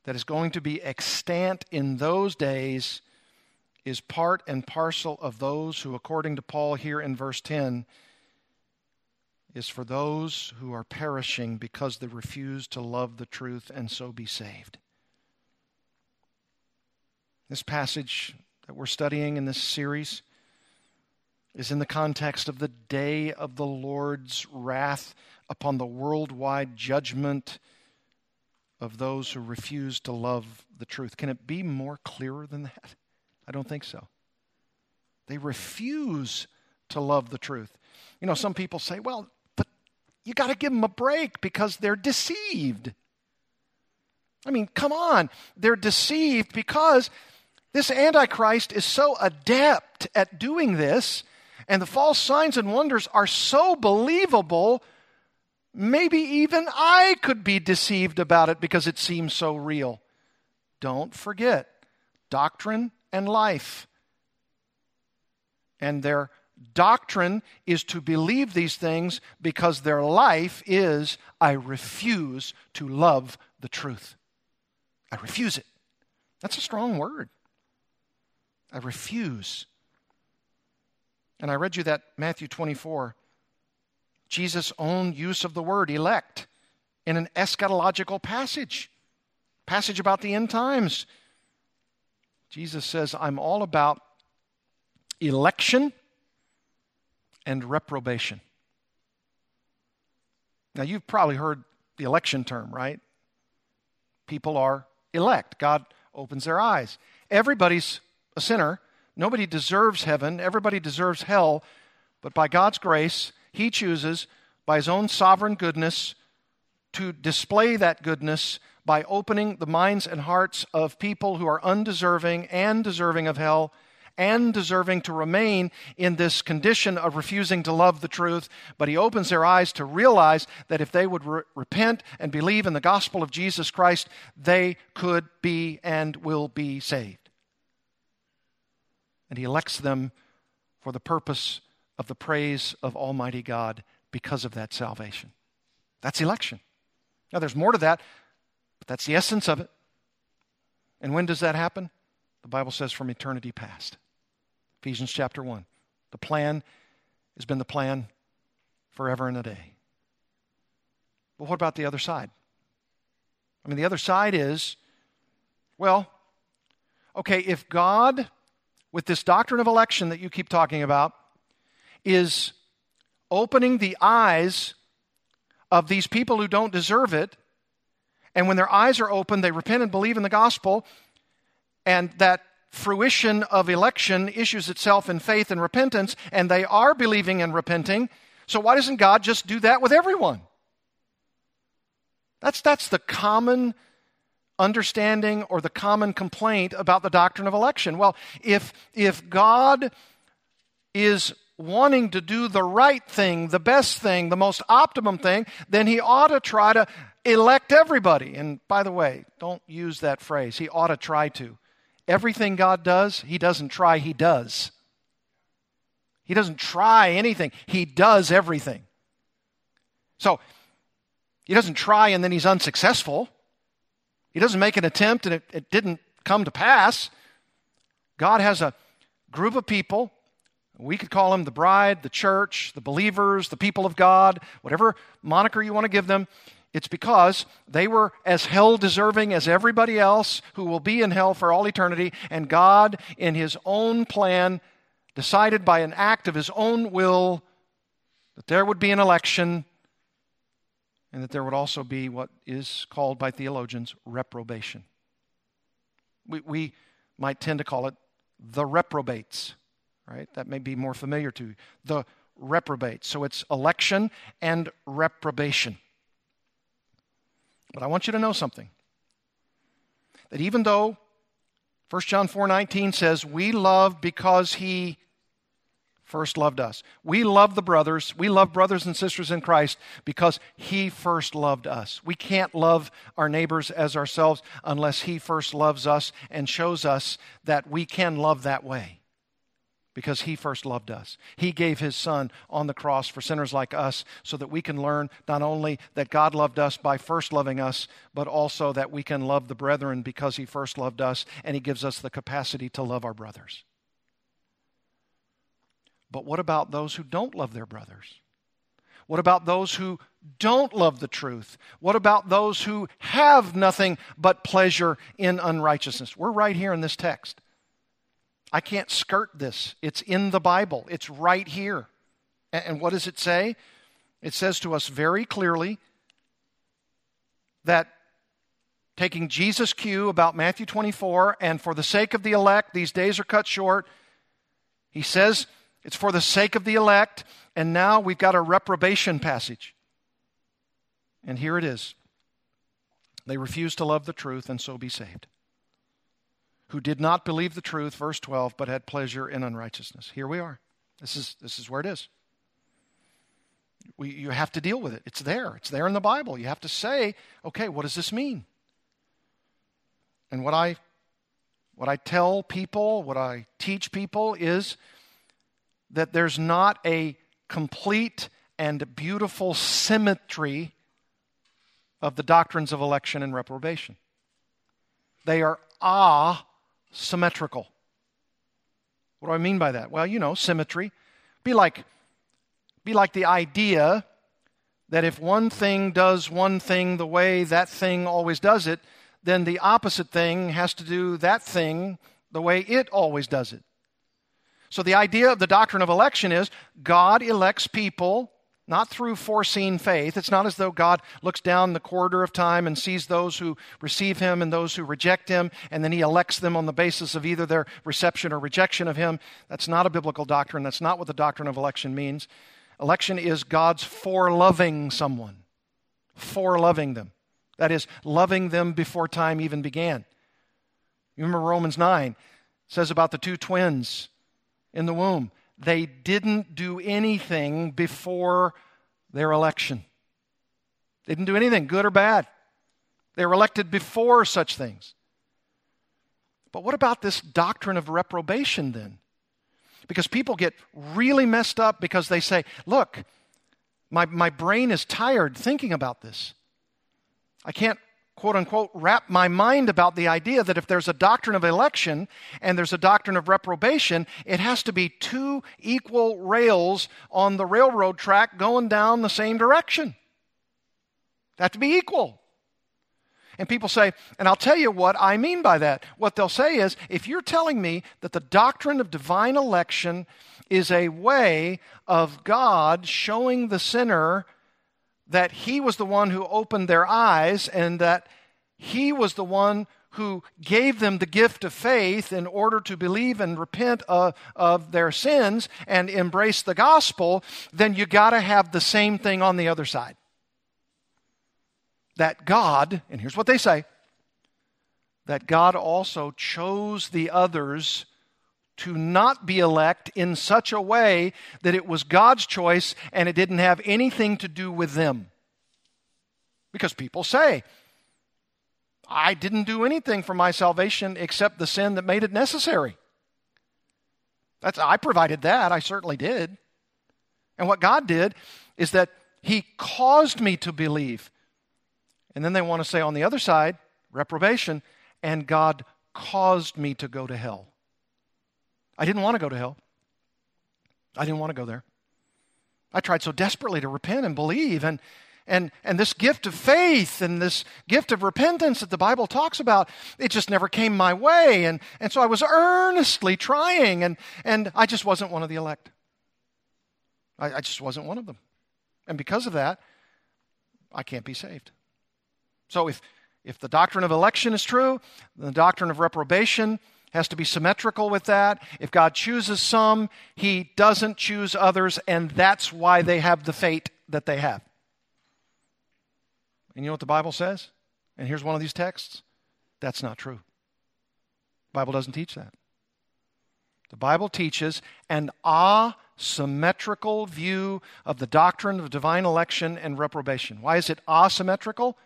that is going to be extant in those days is part and parcel of those who, according to Paul here in verse ten, is for those who are perishing because they refuse to love the truth and so be saved. This passage that we're studying in this series is in the context of the day of the Lord's wrath upon the worldwide judgment of those who refuse to love the truth. Can it be more clearer than that? I don't think so. They refuse to love the truth. You know, some people say, well, but you got to give them a break because they're deceived. I mean, come on. They're deceived because this Antichrist is so adept at doing this, and the false signs and wonders are so believable, maybe even I could be deceived about it because it seems so real. Don't forget, doctrine and life. And their doctrine is to believe these things because their life is, I refuse to love the truth. I refuse it. That's a strong word. I refuse. And I read you that Matthew twenty-four, Jesus' own use of the word elect in an eschatological passage, passage about the end times. Jesus says, I'm all about election and reprobation. Now, you've probably heard the election term, right? People are elect. God opens their eyes. Everybody's a sinner. Nobody deserves heaven. Everybody deserves hell. But by God's grace, He chooses, by His own sovereign goodness, to display that goodness by opening the minds and hearts of people who are undeserving and deserving of hell and deserving to remain in this condition of refusing to love the truth, but He opens their eyes to realize that if they would re- repent and believe in the gospel of Jesus Christ, they could be and will be saved. And He elects them for the purpose of the praise of Almighty God because of that salvation. That's election. Now, there's more to that, but that's the essence of it. And when does that happen? The Bible says from eternity past. Ephesians chapter one. The plan has been the plan forever and a day. But what about the other side? I mean, the other side is, well, okay, if God, with this doctrine of election that you keep talking about, is opening the eyes of these people who don't deserve it, and when their eyes are open, they repent and believe in the gospel, and that fruition of election issues itself in faith and repentance, and they are believing and repenting. So why doesn't God just do that with everyone? That's, that's the common understanding or the common complaint about the doctrine of election. Well, if, if God is wanting to do the right thing, the best thing, the most optimum thing, then He ought to try to elect everybody. And by the way, don't use that phrase. He ought to try to. Everything God does, He doesn't try, He does. He doesn't try anything. He does everything. So, He doesn't try and then He's unsuccessful. He doesn't make an attempt and it, it didn't come to pass. God has a group of people. We could call them the bride, the church, the believers, the people of God, whatever moniker you want to give them. It's because they were as hell-deserving as everybody else who will be in hell for all eternity, and God, in His own plan, decided by an act of His own will that there would be an election and that there would also be what is called by theologians reprobation. We, we might tend to call it the reprobates, right? That may be more familiar to you. The reprobates. So it's election and reprobation. But I want you to know something. That even though First John four nineteen says, we love because He first loved us. We love the brothers. We love brothers and sisters in Christ because He first loved us. We can't love our neighbors as ourselves unless He first loves us and shows us that we can love that way. Because He first loved us. He gave His Son on the cross for sinners like us so that we can learn not only that God loved us by first loving us, but also that we can love the brethren because He first loved us and He gives us the capacity to love our brothers. But what about those who don't love their brothers? What about those who don't love the truth? What about those who have nothing but pleasure in unrighteousness? We're right here in this text. I can't skirt this. It's in the Bible. It's right here. And what does it say? It says to us very clearly that taking Jesus' cue about Matthew twenty-four, and for the sake of the elect, these days are cut short. He says it's for the sake of the elect, and now we've got a reprobation passage. And here it is. They refuse to love the truth and so be saved. Who did not believe the truth, verse twelve, but had pleasure in unrighteousness. Here we are. This is, this is where it is. We, you have to deal with it. It's there. It's there in the Bible. You have to say, okay, what does this mean? And what I, what I tell people, what I teach people is that there's not a complete and beautiful symmetry of the doctrines of election and reprobation. They are asymmetrical. What do I mean by that? Well, you know, symmetry. Be like, be like the idea that if one thing does one thing the way that thing always does it, then the opposite thing has to do that thing the way it always does it. So the idea of the doctrine of election is God elects people not through foreseen faith. It's not as though God looks down the corridor of time and sees those who receive him and those who reject him, and then he elects them on the basis of either their reception or rejection of him. That's not a biblical doctrine. That's not what the doctrine of election means. Election is God's foreloving someone, foreloving them. That is, loving them before time even began. You remember Romans nine, it says about the two twins in the womb. They didn't do anything before their election. They didn't do anything, good or bad. They were elected before such things. But what about this doctrine of reprobation then? Because people get really messed up because they say, look, my, my brain is tired thinking about this. I can't, quote unquote, wrap my mind about the idea that if there's a doctrine of election and there's a doctrine of reprobation, it has to be two equal rails on the railroad track going down the same direction. They have to be equal. And people say, and I'll tell you what I mean by that. What they'll say is, if you're telling me that the doctrine of divine election is a way of God showing the sinner that he was the one who opened their eyes and that he was the one who gave them the gift of faith in order to believe and repent of, of their sins and embrace the gospel, then you got to have the same thing on the other side. That God, and here's what they say, that God also chose the others to not be elect in such a way that it was God's choice and it didn't have anything to do with them. Because people say, I didn't do anything for my salvation except the sin that made it necessary. That's, I provided that, I certainly did. And what God did is that he caused me to believe. And then they want to say on the other side, reprobation, and God caused me to go to hell. I didn't want to go to hell. I didn't want to go there. I tried so desperately to repent and believe. And, and, and this gift of faith and this gift of repentance that the Bible talks about, it just never came my way. And, and so I was earnestly trying, and, and I just wasn't one of the elect. I, I just wasn't one of them. And because of that, I can't be saved. So if, if the doctrine of election is true, the doctrine of reprobation has to be symmetrical with that. If God chooses some, he doesn't choose others, and that's why they have the fate that they have. And you know what the Bible says? And here's one of these texts. That's not true. The Bible doesn't teach that. The Bible teaches an asymmetrical view of the doctrine of divine election and reprobation. Why is it asymmetrical?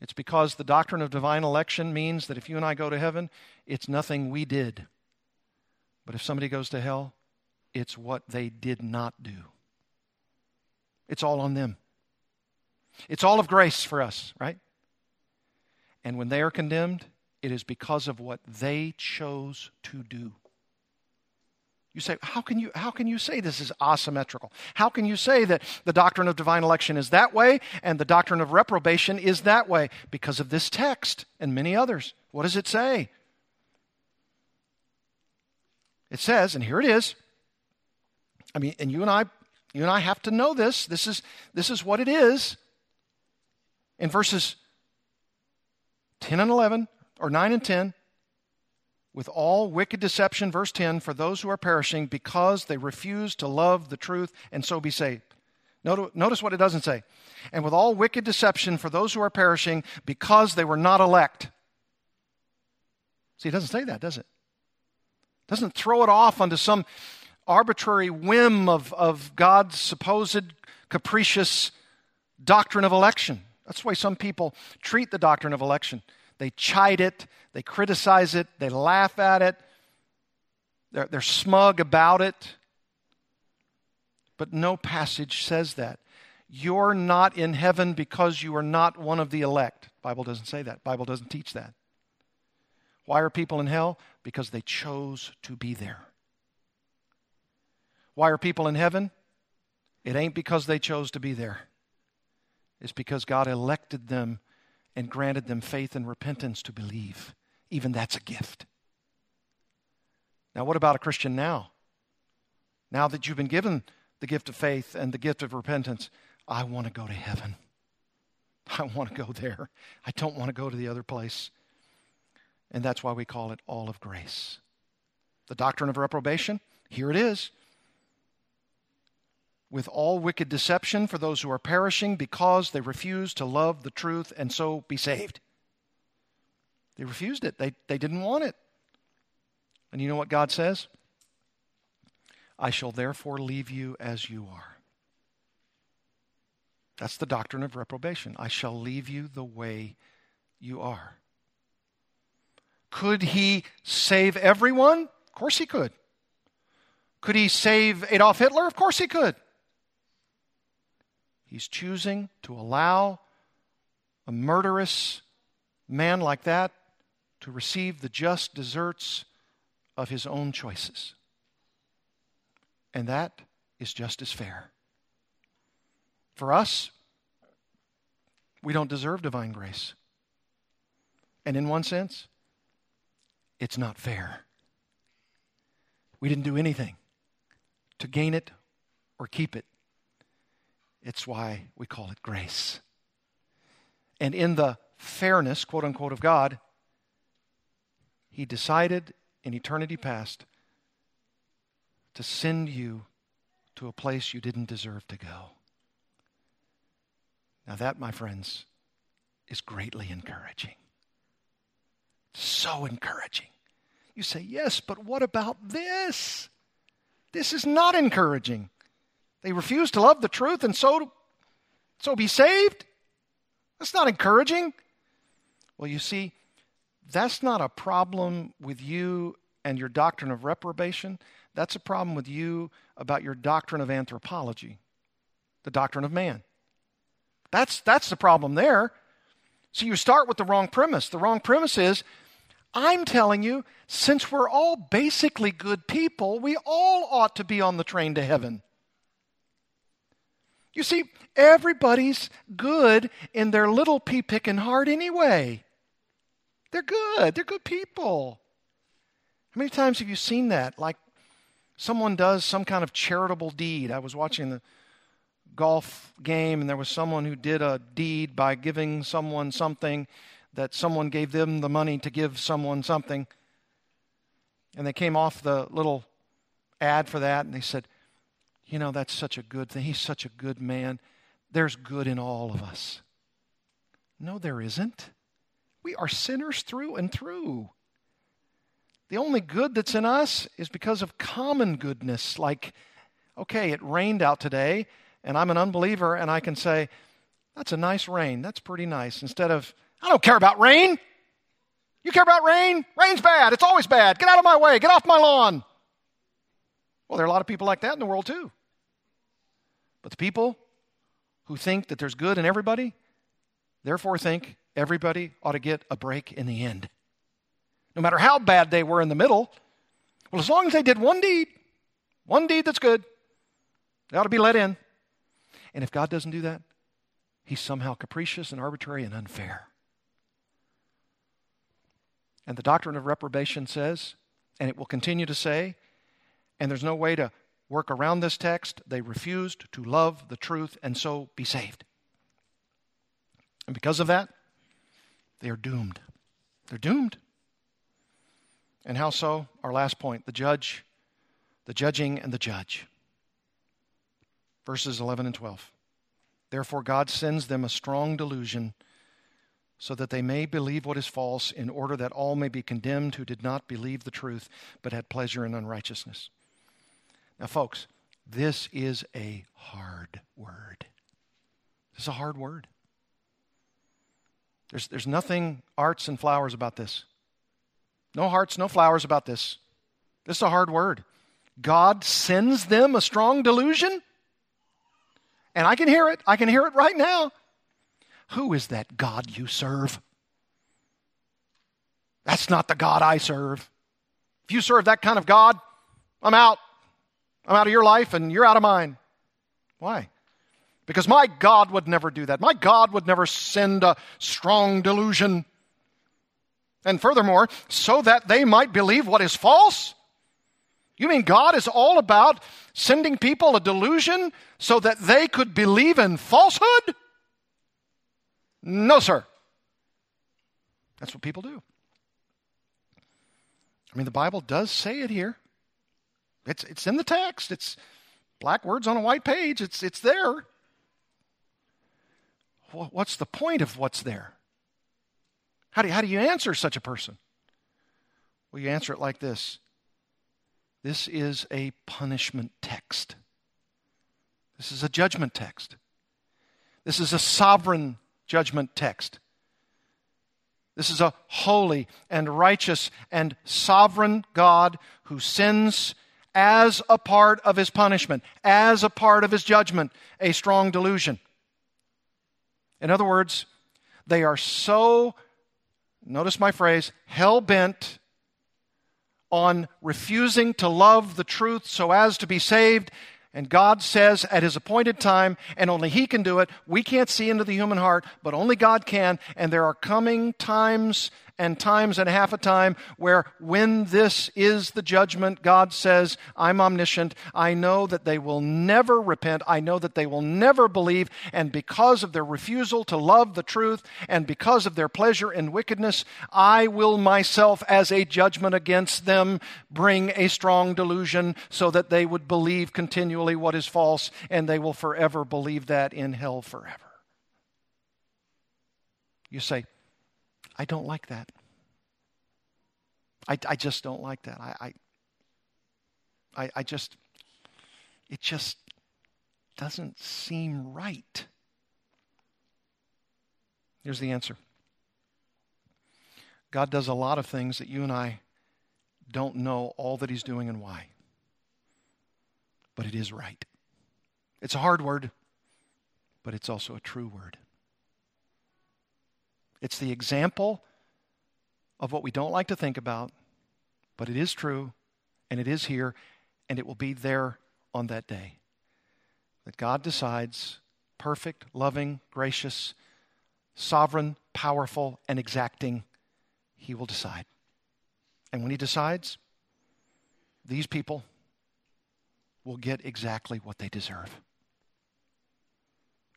It's because the doctrine of divine election means that if you and I go to heaven, it's nothing we did. But if somebody goes to hell, it's what they did not do. It's all on them. It's all of grace for us, right? And when they are condemned, it is because of what they chose to do. You say, how can you, how can you say this is asymmetrical? How can you say that the doctrine of divine election is that way and the doctrine of reprobation is that way? Because of this text and many others. What does it say? It says, and here it is, I mean, and you and I, you and I have to know this. This is, this is what it is. In verses ten and eleven, or nine and ten, with all wicked deception, verse ten, for those who are perishing because they refuse to love the truth and so be saved. Notice what it doesn't say. And with all wicked deception for those who are perishing because they were not elect. See, it doesn't say that, does it? It doesn't throw it off onto some arbitrary whim of, of God's supposed capricious doctrine of election. That's the way some people treat the doctrine of election. They chide it, they criticize it, they laugh at it, they're, they're smug about it. But no passage says that. You're not in heaven because you are not one of the elect. The Bible doesn't say that. The Bible doesn't teach that. Why are people in hell? Because they chose to be there. Why are people in heaven? It ain't because they chose to be there. It's because God elected them and granted them faith and repentance to believe. Even that's a gift. Now, what about a Christian now? Now that you've been given the gift of faith and the gift of repentance, I want to go to heaven. I want to go there. I don't want to go to the other place. And that's why we call it all of grace. The doctrine of reprobation, here it is. With all wicked deception for those who are perishing because they refuse to love the truth and so be saved. They refused it. They, they didn't want it. And you know what God says? I shall therefore leave you as you are. That's the doctrine of reprobation. I shall leave you the way you are. Could he save everyone? Of course he could. Could he save Adolf Hitler? Of course he could. He's choosing to allow a murderous man like that to receive the just deserts of his own choices. And that is just as fair. For us, we don't deserve divine grace. And in one sense, it's not fair. We didn't do anything to gain it or keep it. It's why we call it grace. And in the fairness, quote unquote, of God, he decided in eternity past to send you to a place you didn't deserve to go. Now that, my friends, is greatly encouraging. So encouraging. You say, yes, but what about this? This is not encouraging. They refuse to love the truth and so, so be saved? That's not encouraging. Well, you see, that's not a problem with you and your doctrine of reprobation. That's a problem with you about your doctrine of anthropology, the doctrine of man. That's, that's the problem there. So you start with the wrong premise. The wrong premise is, I'm telling you, since we're all basically good people, we all ought to be on the train to heaven. You see, everybody's good in their little pea-picking heart anyway. They're good. They're good people. How many times have you seen that? Like someone does some kind of charitable deed. I was watching the golf game, and there was someone who did a deed by giving someone something, that someone gave them the money to give someone something. And they came off the little ad for that, and they said, you know, that's such a good thing. He's such a good man. There's good in all of us. No, there isn't. We are sinners through and through. The only good that's in us is because of common goodness. Like, okay, it rained out today, and I'm an unbeliever, and I can say, that's a nice rain. That's pretty nice. Instead of, I don't care about rain. You care about rain? Rain's bad. It's always bad. Get out of my way. Get off my lawn. Well, there are a lot of people like that in the world too. But the people who think that there's good in everybody, therefore think everybody ought to get a break in the end. No matter how bad they were in the middle, well, as long as they did one deed, one deed that's good, they ought to be let in. And if God doesn't do that, he's somehow capricious and arbitrary and unfair. And the doctrine of reprobation says, and it will continue to say, and there's no way to work around this text. They refused to love the truth and so be saved. And because of that, they are doomed. They're doomed. And how so? Our last point, the judge, the judging and the judge. Verses eleven and twelve. Therefore God sends them a strong delusion so that they may believe what is false, in order that all may be condemned who did not believe the truth but had pleasure in unrighteousness. Now, folks, this is a hard word. This is a hard word. There's, there's nothing arts and flowers about this. No hearts, no flowers about this. This is a hard word. God sends them a strong delusion. And I can hear it. I can hear it right now. Who is that God you serve? That's not the God I serve. If you serve that kind of God, I'm out. I'm out of your life and you're out of mine. Why? Because my God would never do that. My God would never send a strong delusion. And furthermore, so that they might believe what is false? You mean God is all about sending people a delusion so that they could believe in falsehood? No, sir. That's what people do. I mean, the Bible does say it here. It's it's in the text. It's black words on a white page. It's it's there. What's the point of what's there? How do you, how do you answer such a person? Well, you answer it like this. This is a punishment text. This is a judgment text. This is a sovereign judgment text. This is a holy and righteous and sovereign God who sends, as a part of his punishment, as a part of his judgment, a strong delusion. In other words, they are so, notice my phrase, hell-bent on refusing to love the truth so as to be saved. And God says at his appointed time, and only he can do it, we can't see into the human heart, but only God can. And there are coming times and times and a half a time where, when this is the judgment, God says, I'm omniscient. I know that they will never repent. I know that they will never believe. And because of their refusal to love the truth and because of their pleasure in wickedness, I will myself, as a judgment against them, bring a strong delusion so that they would believe continually what is false, and they will forever believe that in hell forever. You say, I don't like that. I, I just don't like that. I, I, I just, it just doesn't seem right. Here's the answer. God does a lot of things that you and I don't know all that he's doing and why. But it is right. It's a hard word, but it's also a true word. It's the example of what we don't like to think about, but it is true, and it is here, and it will be there on that day. That God decides, perfect, loving, gracious, sovereign, powerful, and exacting, he will decide. And when he decides, these people will get exactly what they deserve.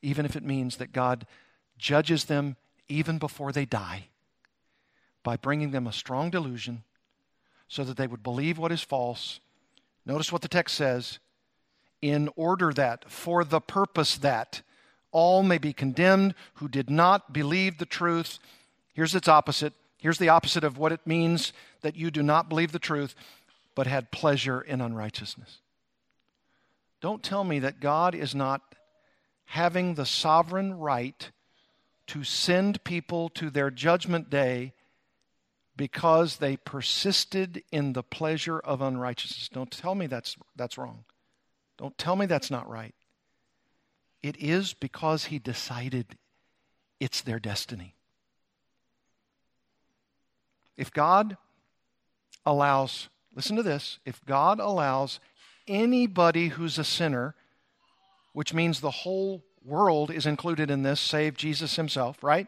Even if it means that God judges them even before they die, by bringing them a strong delusion so that they would believe what is false. Notice what the text says, in order that, for the purpose that, all may be condemned who did not believe the truth. Here's its opposite. Here's the opposite of what it means that you do not believe the truth, but had pleasure in unrighteousness. Don't tell me that God is not having the sovereign right to send people to their judgment day because they persisted in the pleasure of unrighteousness. Don't tell me that's that's wrong. Don't tell me that's not right. It is because he decided it's their destiny. If God allows, listen to this, if God allows anybody who's a sinner, which means the whole world is included in this, save Jesus himself, right?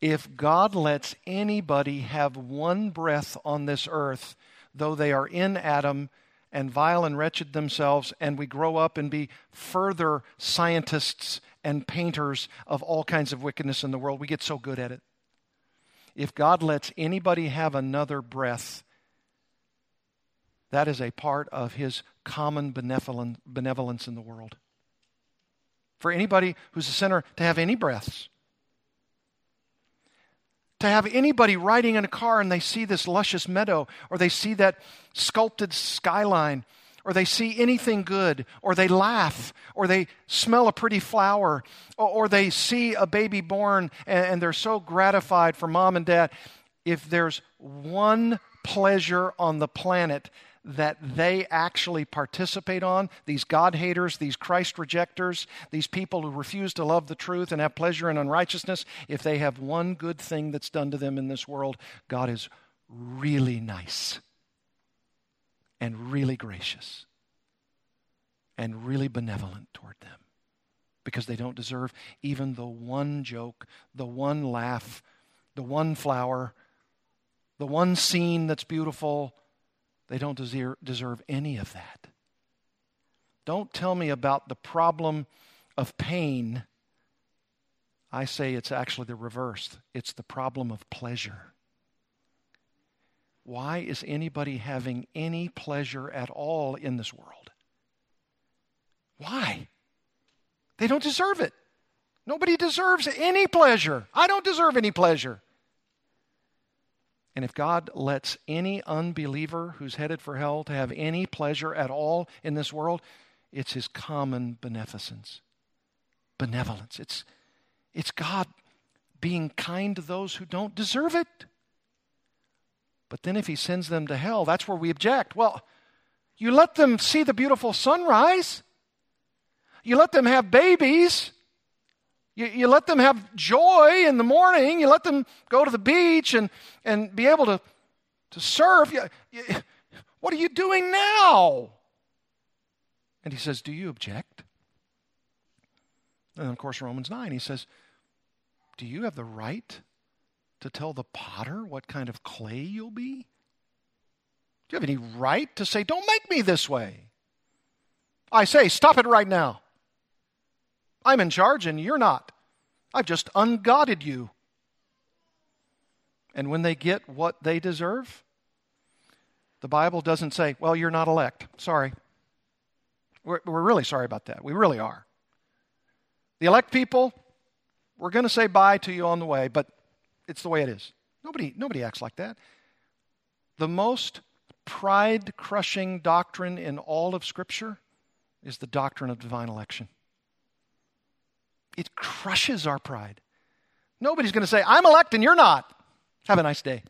If God lets anybody have one breath on this earth, though they are in Adam and vile and wretched themselves, and we grow up and be further scientists and painters of all kinds of wickedness in the world. We get so good at it. If God lets anybody have another breath, that is a part of his common benevolence in the world. For anybody who's a sinner to have any breaths, to have anybody riding in a car and they see this luscious meadow, or they see that sculpted skyline, or they see anything good, or they laugh, or they smell a pretty flower, or, or they see a baby born and, and they're so gratified for mom and dad. If there's one pleasure on the planet that they actually participate on, these God haters, these Christ rejectors, these people who refuse to love the truth and have pleasure in unrighteousness, if they have one good thing that's done to them in this world, God is really nice and really gracious and really benevolent toward them, because they don't deserve even the one joke, the one laugh, the one flower, the one scene that's beautiful. They don't deserve any of that. Don't tell me about the problem of pain. I say it's actually the reverse. It's the problem of pleasure. Why is anybody having any pleasure at all in this world? Why? They don't deserve it. Nobody deserves any pleasure. I don't deserve any pleasure. And if God lets any unbeliever who's headed for hell to have any pleasure at all in this world, it's his common beneficence, benevolence. It's, it's God being kind to those who don't deserve it. But then if he sends them to hell, that's where we object. Well, you let them see the beautiful sunrise. You let them have babies. You, you let them have joy in the morning. You let them go to the beach and, and be able to, to surf. You, you, what are you doing now? And he says, do you object? And of course, Romans nine, he says, do you have the right to tell the potter what kind of clay you'll be? Do you have any right to say, don't make me this way? I say, stop it right now. I'm in charge and you're not. I've just ungodded you. And when they get what they deserve, the Bible doesn't say, well, you're not elect. Sorry. We're, we're really sorry about that. We really are. The elect people, we're going to say bye to you on the way, but it's the way it is. Nobody, nobody acts like that. The most pride-crushing doctrine in all of Scripture is the doctrine of divine election. It crushes our pride. Nobody's going to say, I'm elect and you're not. Have a nice day.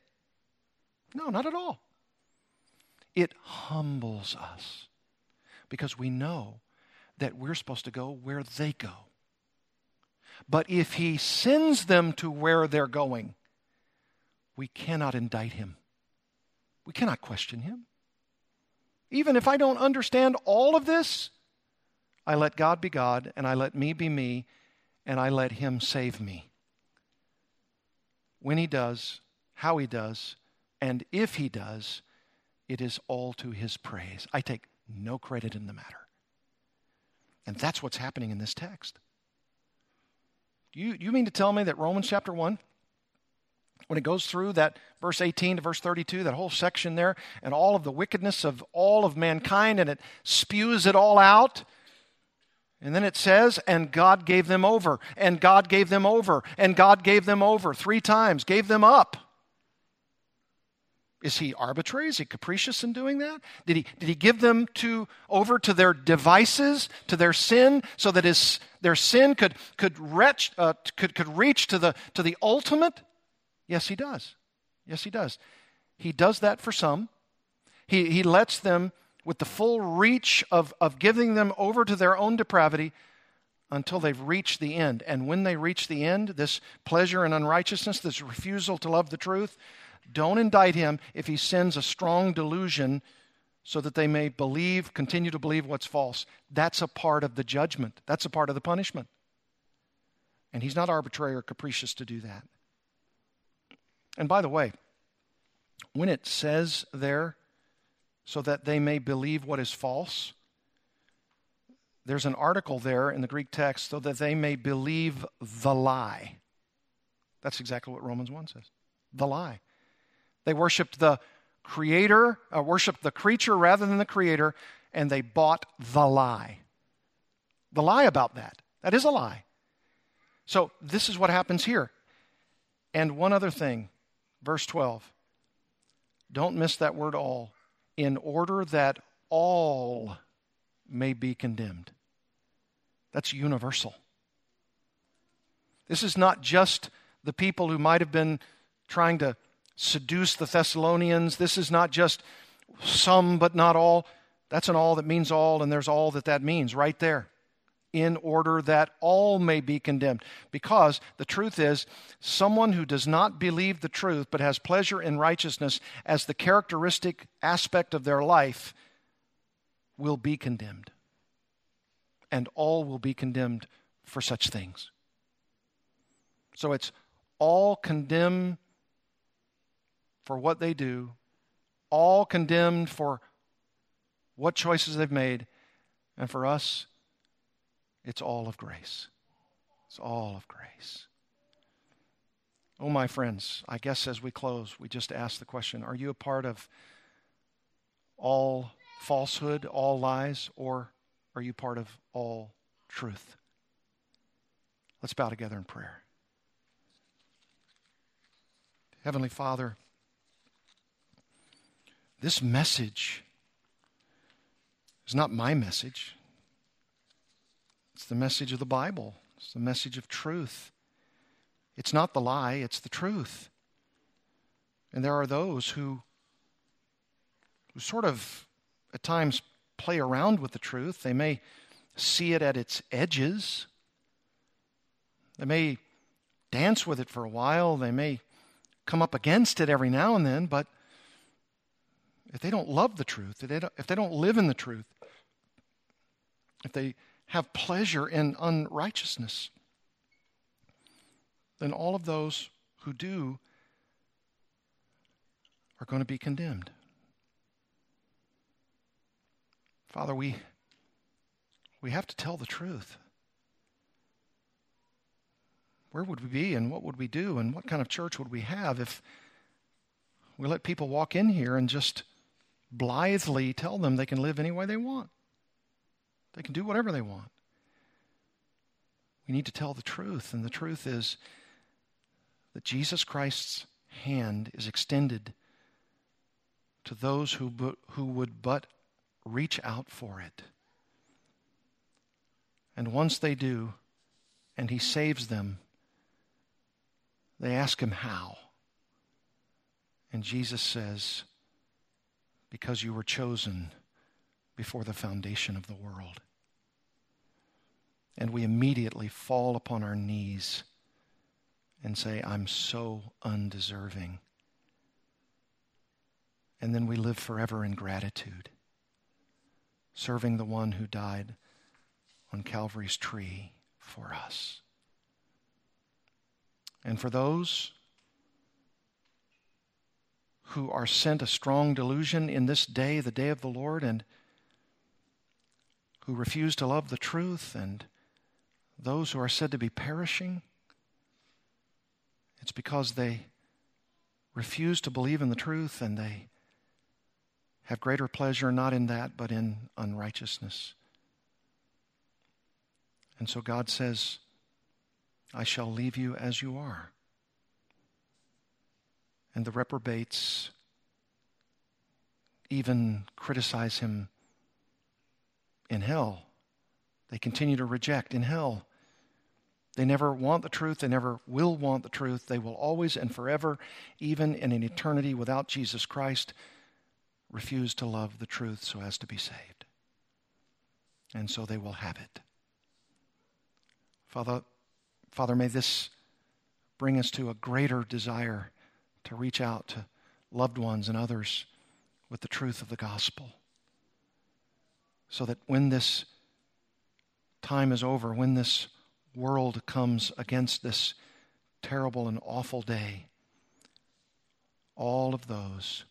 No, not at all. It humbles us because we know that we're supposed to go where they go. But if he sends them to where they're going, we cannot indict him. We cannot question him. Even if I don't understand all of this, I let God be God, and I let me be me, and I let him save me. When he does, how he does, and if he does, it is all to his praise. I take no credit in the matter. And that's what's happening in this text. Do you, you mean to tell me that Romans chapter one, when it goes through that verse eighteen to verse thirty-two, that whole section there, and all of the wickedness of all of mankind, and it spews it all out, and then it says, and God gave them over, and God gave them over, and God gave them over three times, gave them up. Is he arbitrary? Is he capricious in doing that? Did he, did he give them to over to their devices, to their sin, so that his, their sin could could reach, uh, could could reach to the to the ultimate? Yes, he does. Yes, he does. He does that for some. He he lets them with the full reach of, of giving them over to their own depravity until they've reached the end. And when they reach the end, this pleasure in unrighteousness, this refusal to love the truth, don't indict him if he sends a strong delusion so that they may believe, continue to believe what's false. That's a part of the judgment. That's a part of the punishment. And he's not arbitrary or capricious to do that. And by the way, when it says there so that they may believe what is false. There's an article there in the Greek text, so that they may believe the lie. That's exactly what Romans one says, the lie. They worshiped the creator, uh, worshiped the creature rather than the creator, and they bought the lie. The lie about that. That is a lie. So this is what happens here. And one other thing, verse twelve. Don't miss that word all. In order that all may be condemned. That's universal. This is not just the people who might have been trying to seduce the Thessalonians. This is not just some but not all. That's an all that means all, and there's all that that means right there. In order that all may be condemned. Because the truth is, someone who does not believe the truth but has pleasure in righteousness as the characteristic aspect of their life will be condemned. And all will be condemned for such things. So it's all condemned for what they do, all condemned for what choices they've made, and for us, it's all of grace. It's all of grace. Oh, my friends, I guess as we close, we just ask the question, are you a part of all falsehood, all lies, or are you part of all truth? Let's bow together in prayer. Heavenly Father, this message is not my message. It's the message of the Bible. It's the message of truth. It's not the lie, it's the truth. And there are those who, who sort of at times play around with the truth. They may see it at its edges. They may dance with it for a while. They may come up against it every now and then, but if they don't love the truth, if they don't, if they don't live in the truth, if they have pleasure in unrighteousness, then all of those who do are going to be condemned. Father, we, we have to tell the truth. Where would we be and what would we do and what kind of church would we have if we let people walk in here and just blithely tell them they can live any way they want? They can do whatever they want. We need to tell the truth, and the truth is that Jesus Christ's hand is extended to those who, bu- who would but reach out for it. And once they do, and he saves them, they ask him how. And Jesus says, because you were chosen before the foundation of the world. And we immediately fall upon our knees and say, I'm so undeserving. And then we live forever in gratitude, serving the one who died on Calvary's tree for us. And for those who are sent a strong delusion in this day, the day of the Lord, and who refuse to love the truth, and those who are said to be perishing, it's because they refuse to believe in the truth and they have greater pleasure not in that but in unrighteousness. And so God says, I shall leave you as you are. And the reprobates even criticize him in hell. They continue to reject in hell. They never want the truth. They never will want the truth. They will always and forever, even in an eternity without Jesus Christ, refuse to love the truth so as to be saved. And so they will have it. Father, Father, may this bring us to a greater desire to reach out to loved ones and others with the truth of the gospel, so that when this time is over, when this world comes against this terrible and awful day, all of those,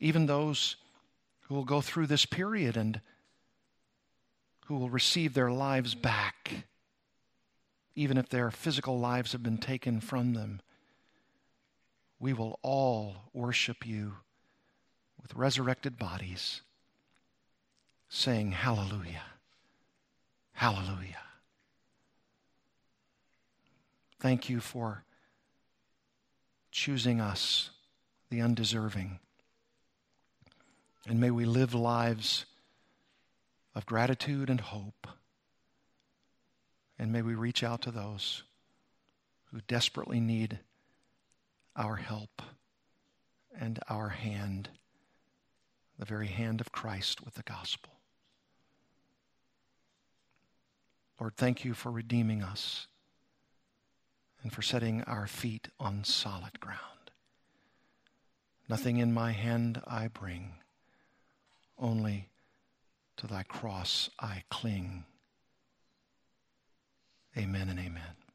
even those who will go through this period and who will receive their lives back, even if their physical lives have been taken from them. We will all worship you with resurrected bodies, saying, Hallelujah, Hallelujah. Thank you for choosing us, the undeserving. And may we live lives of gratitude and hope. And may we reach out to those who desperately need our help and our hand, the very hand of Christ with the gospel. Lord, thank you for redeeming us and for setting our feet on solid ground. Nothing in my hand I bring, only to thy cross I cling. Amen and amen.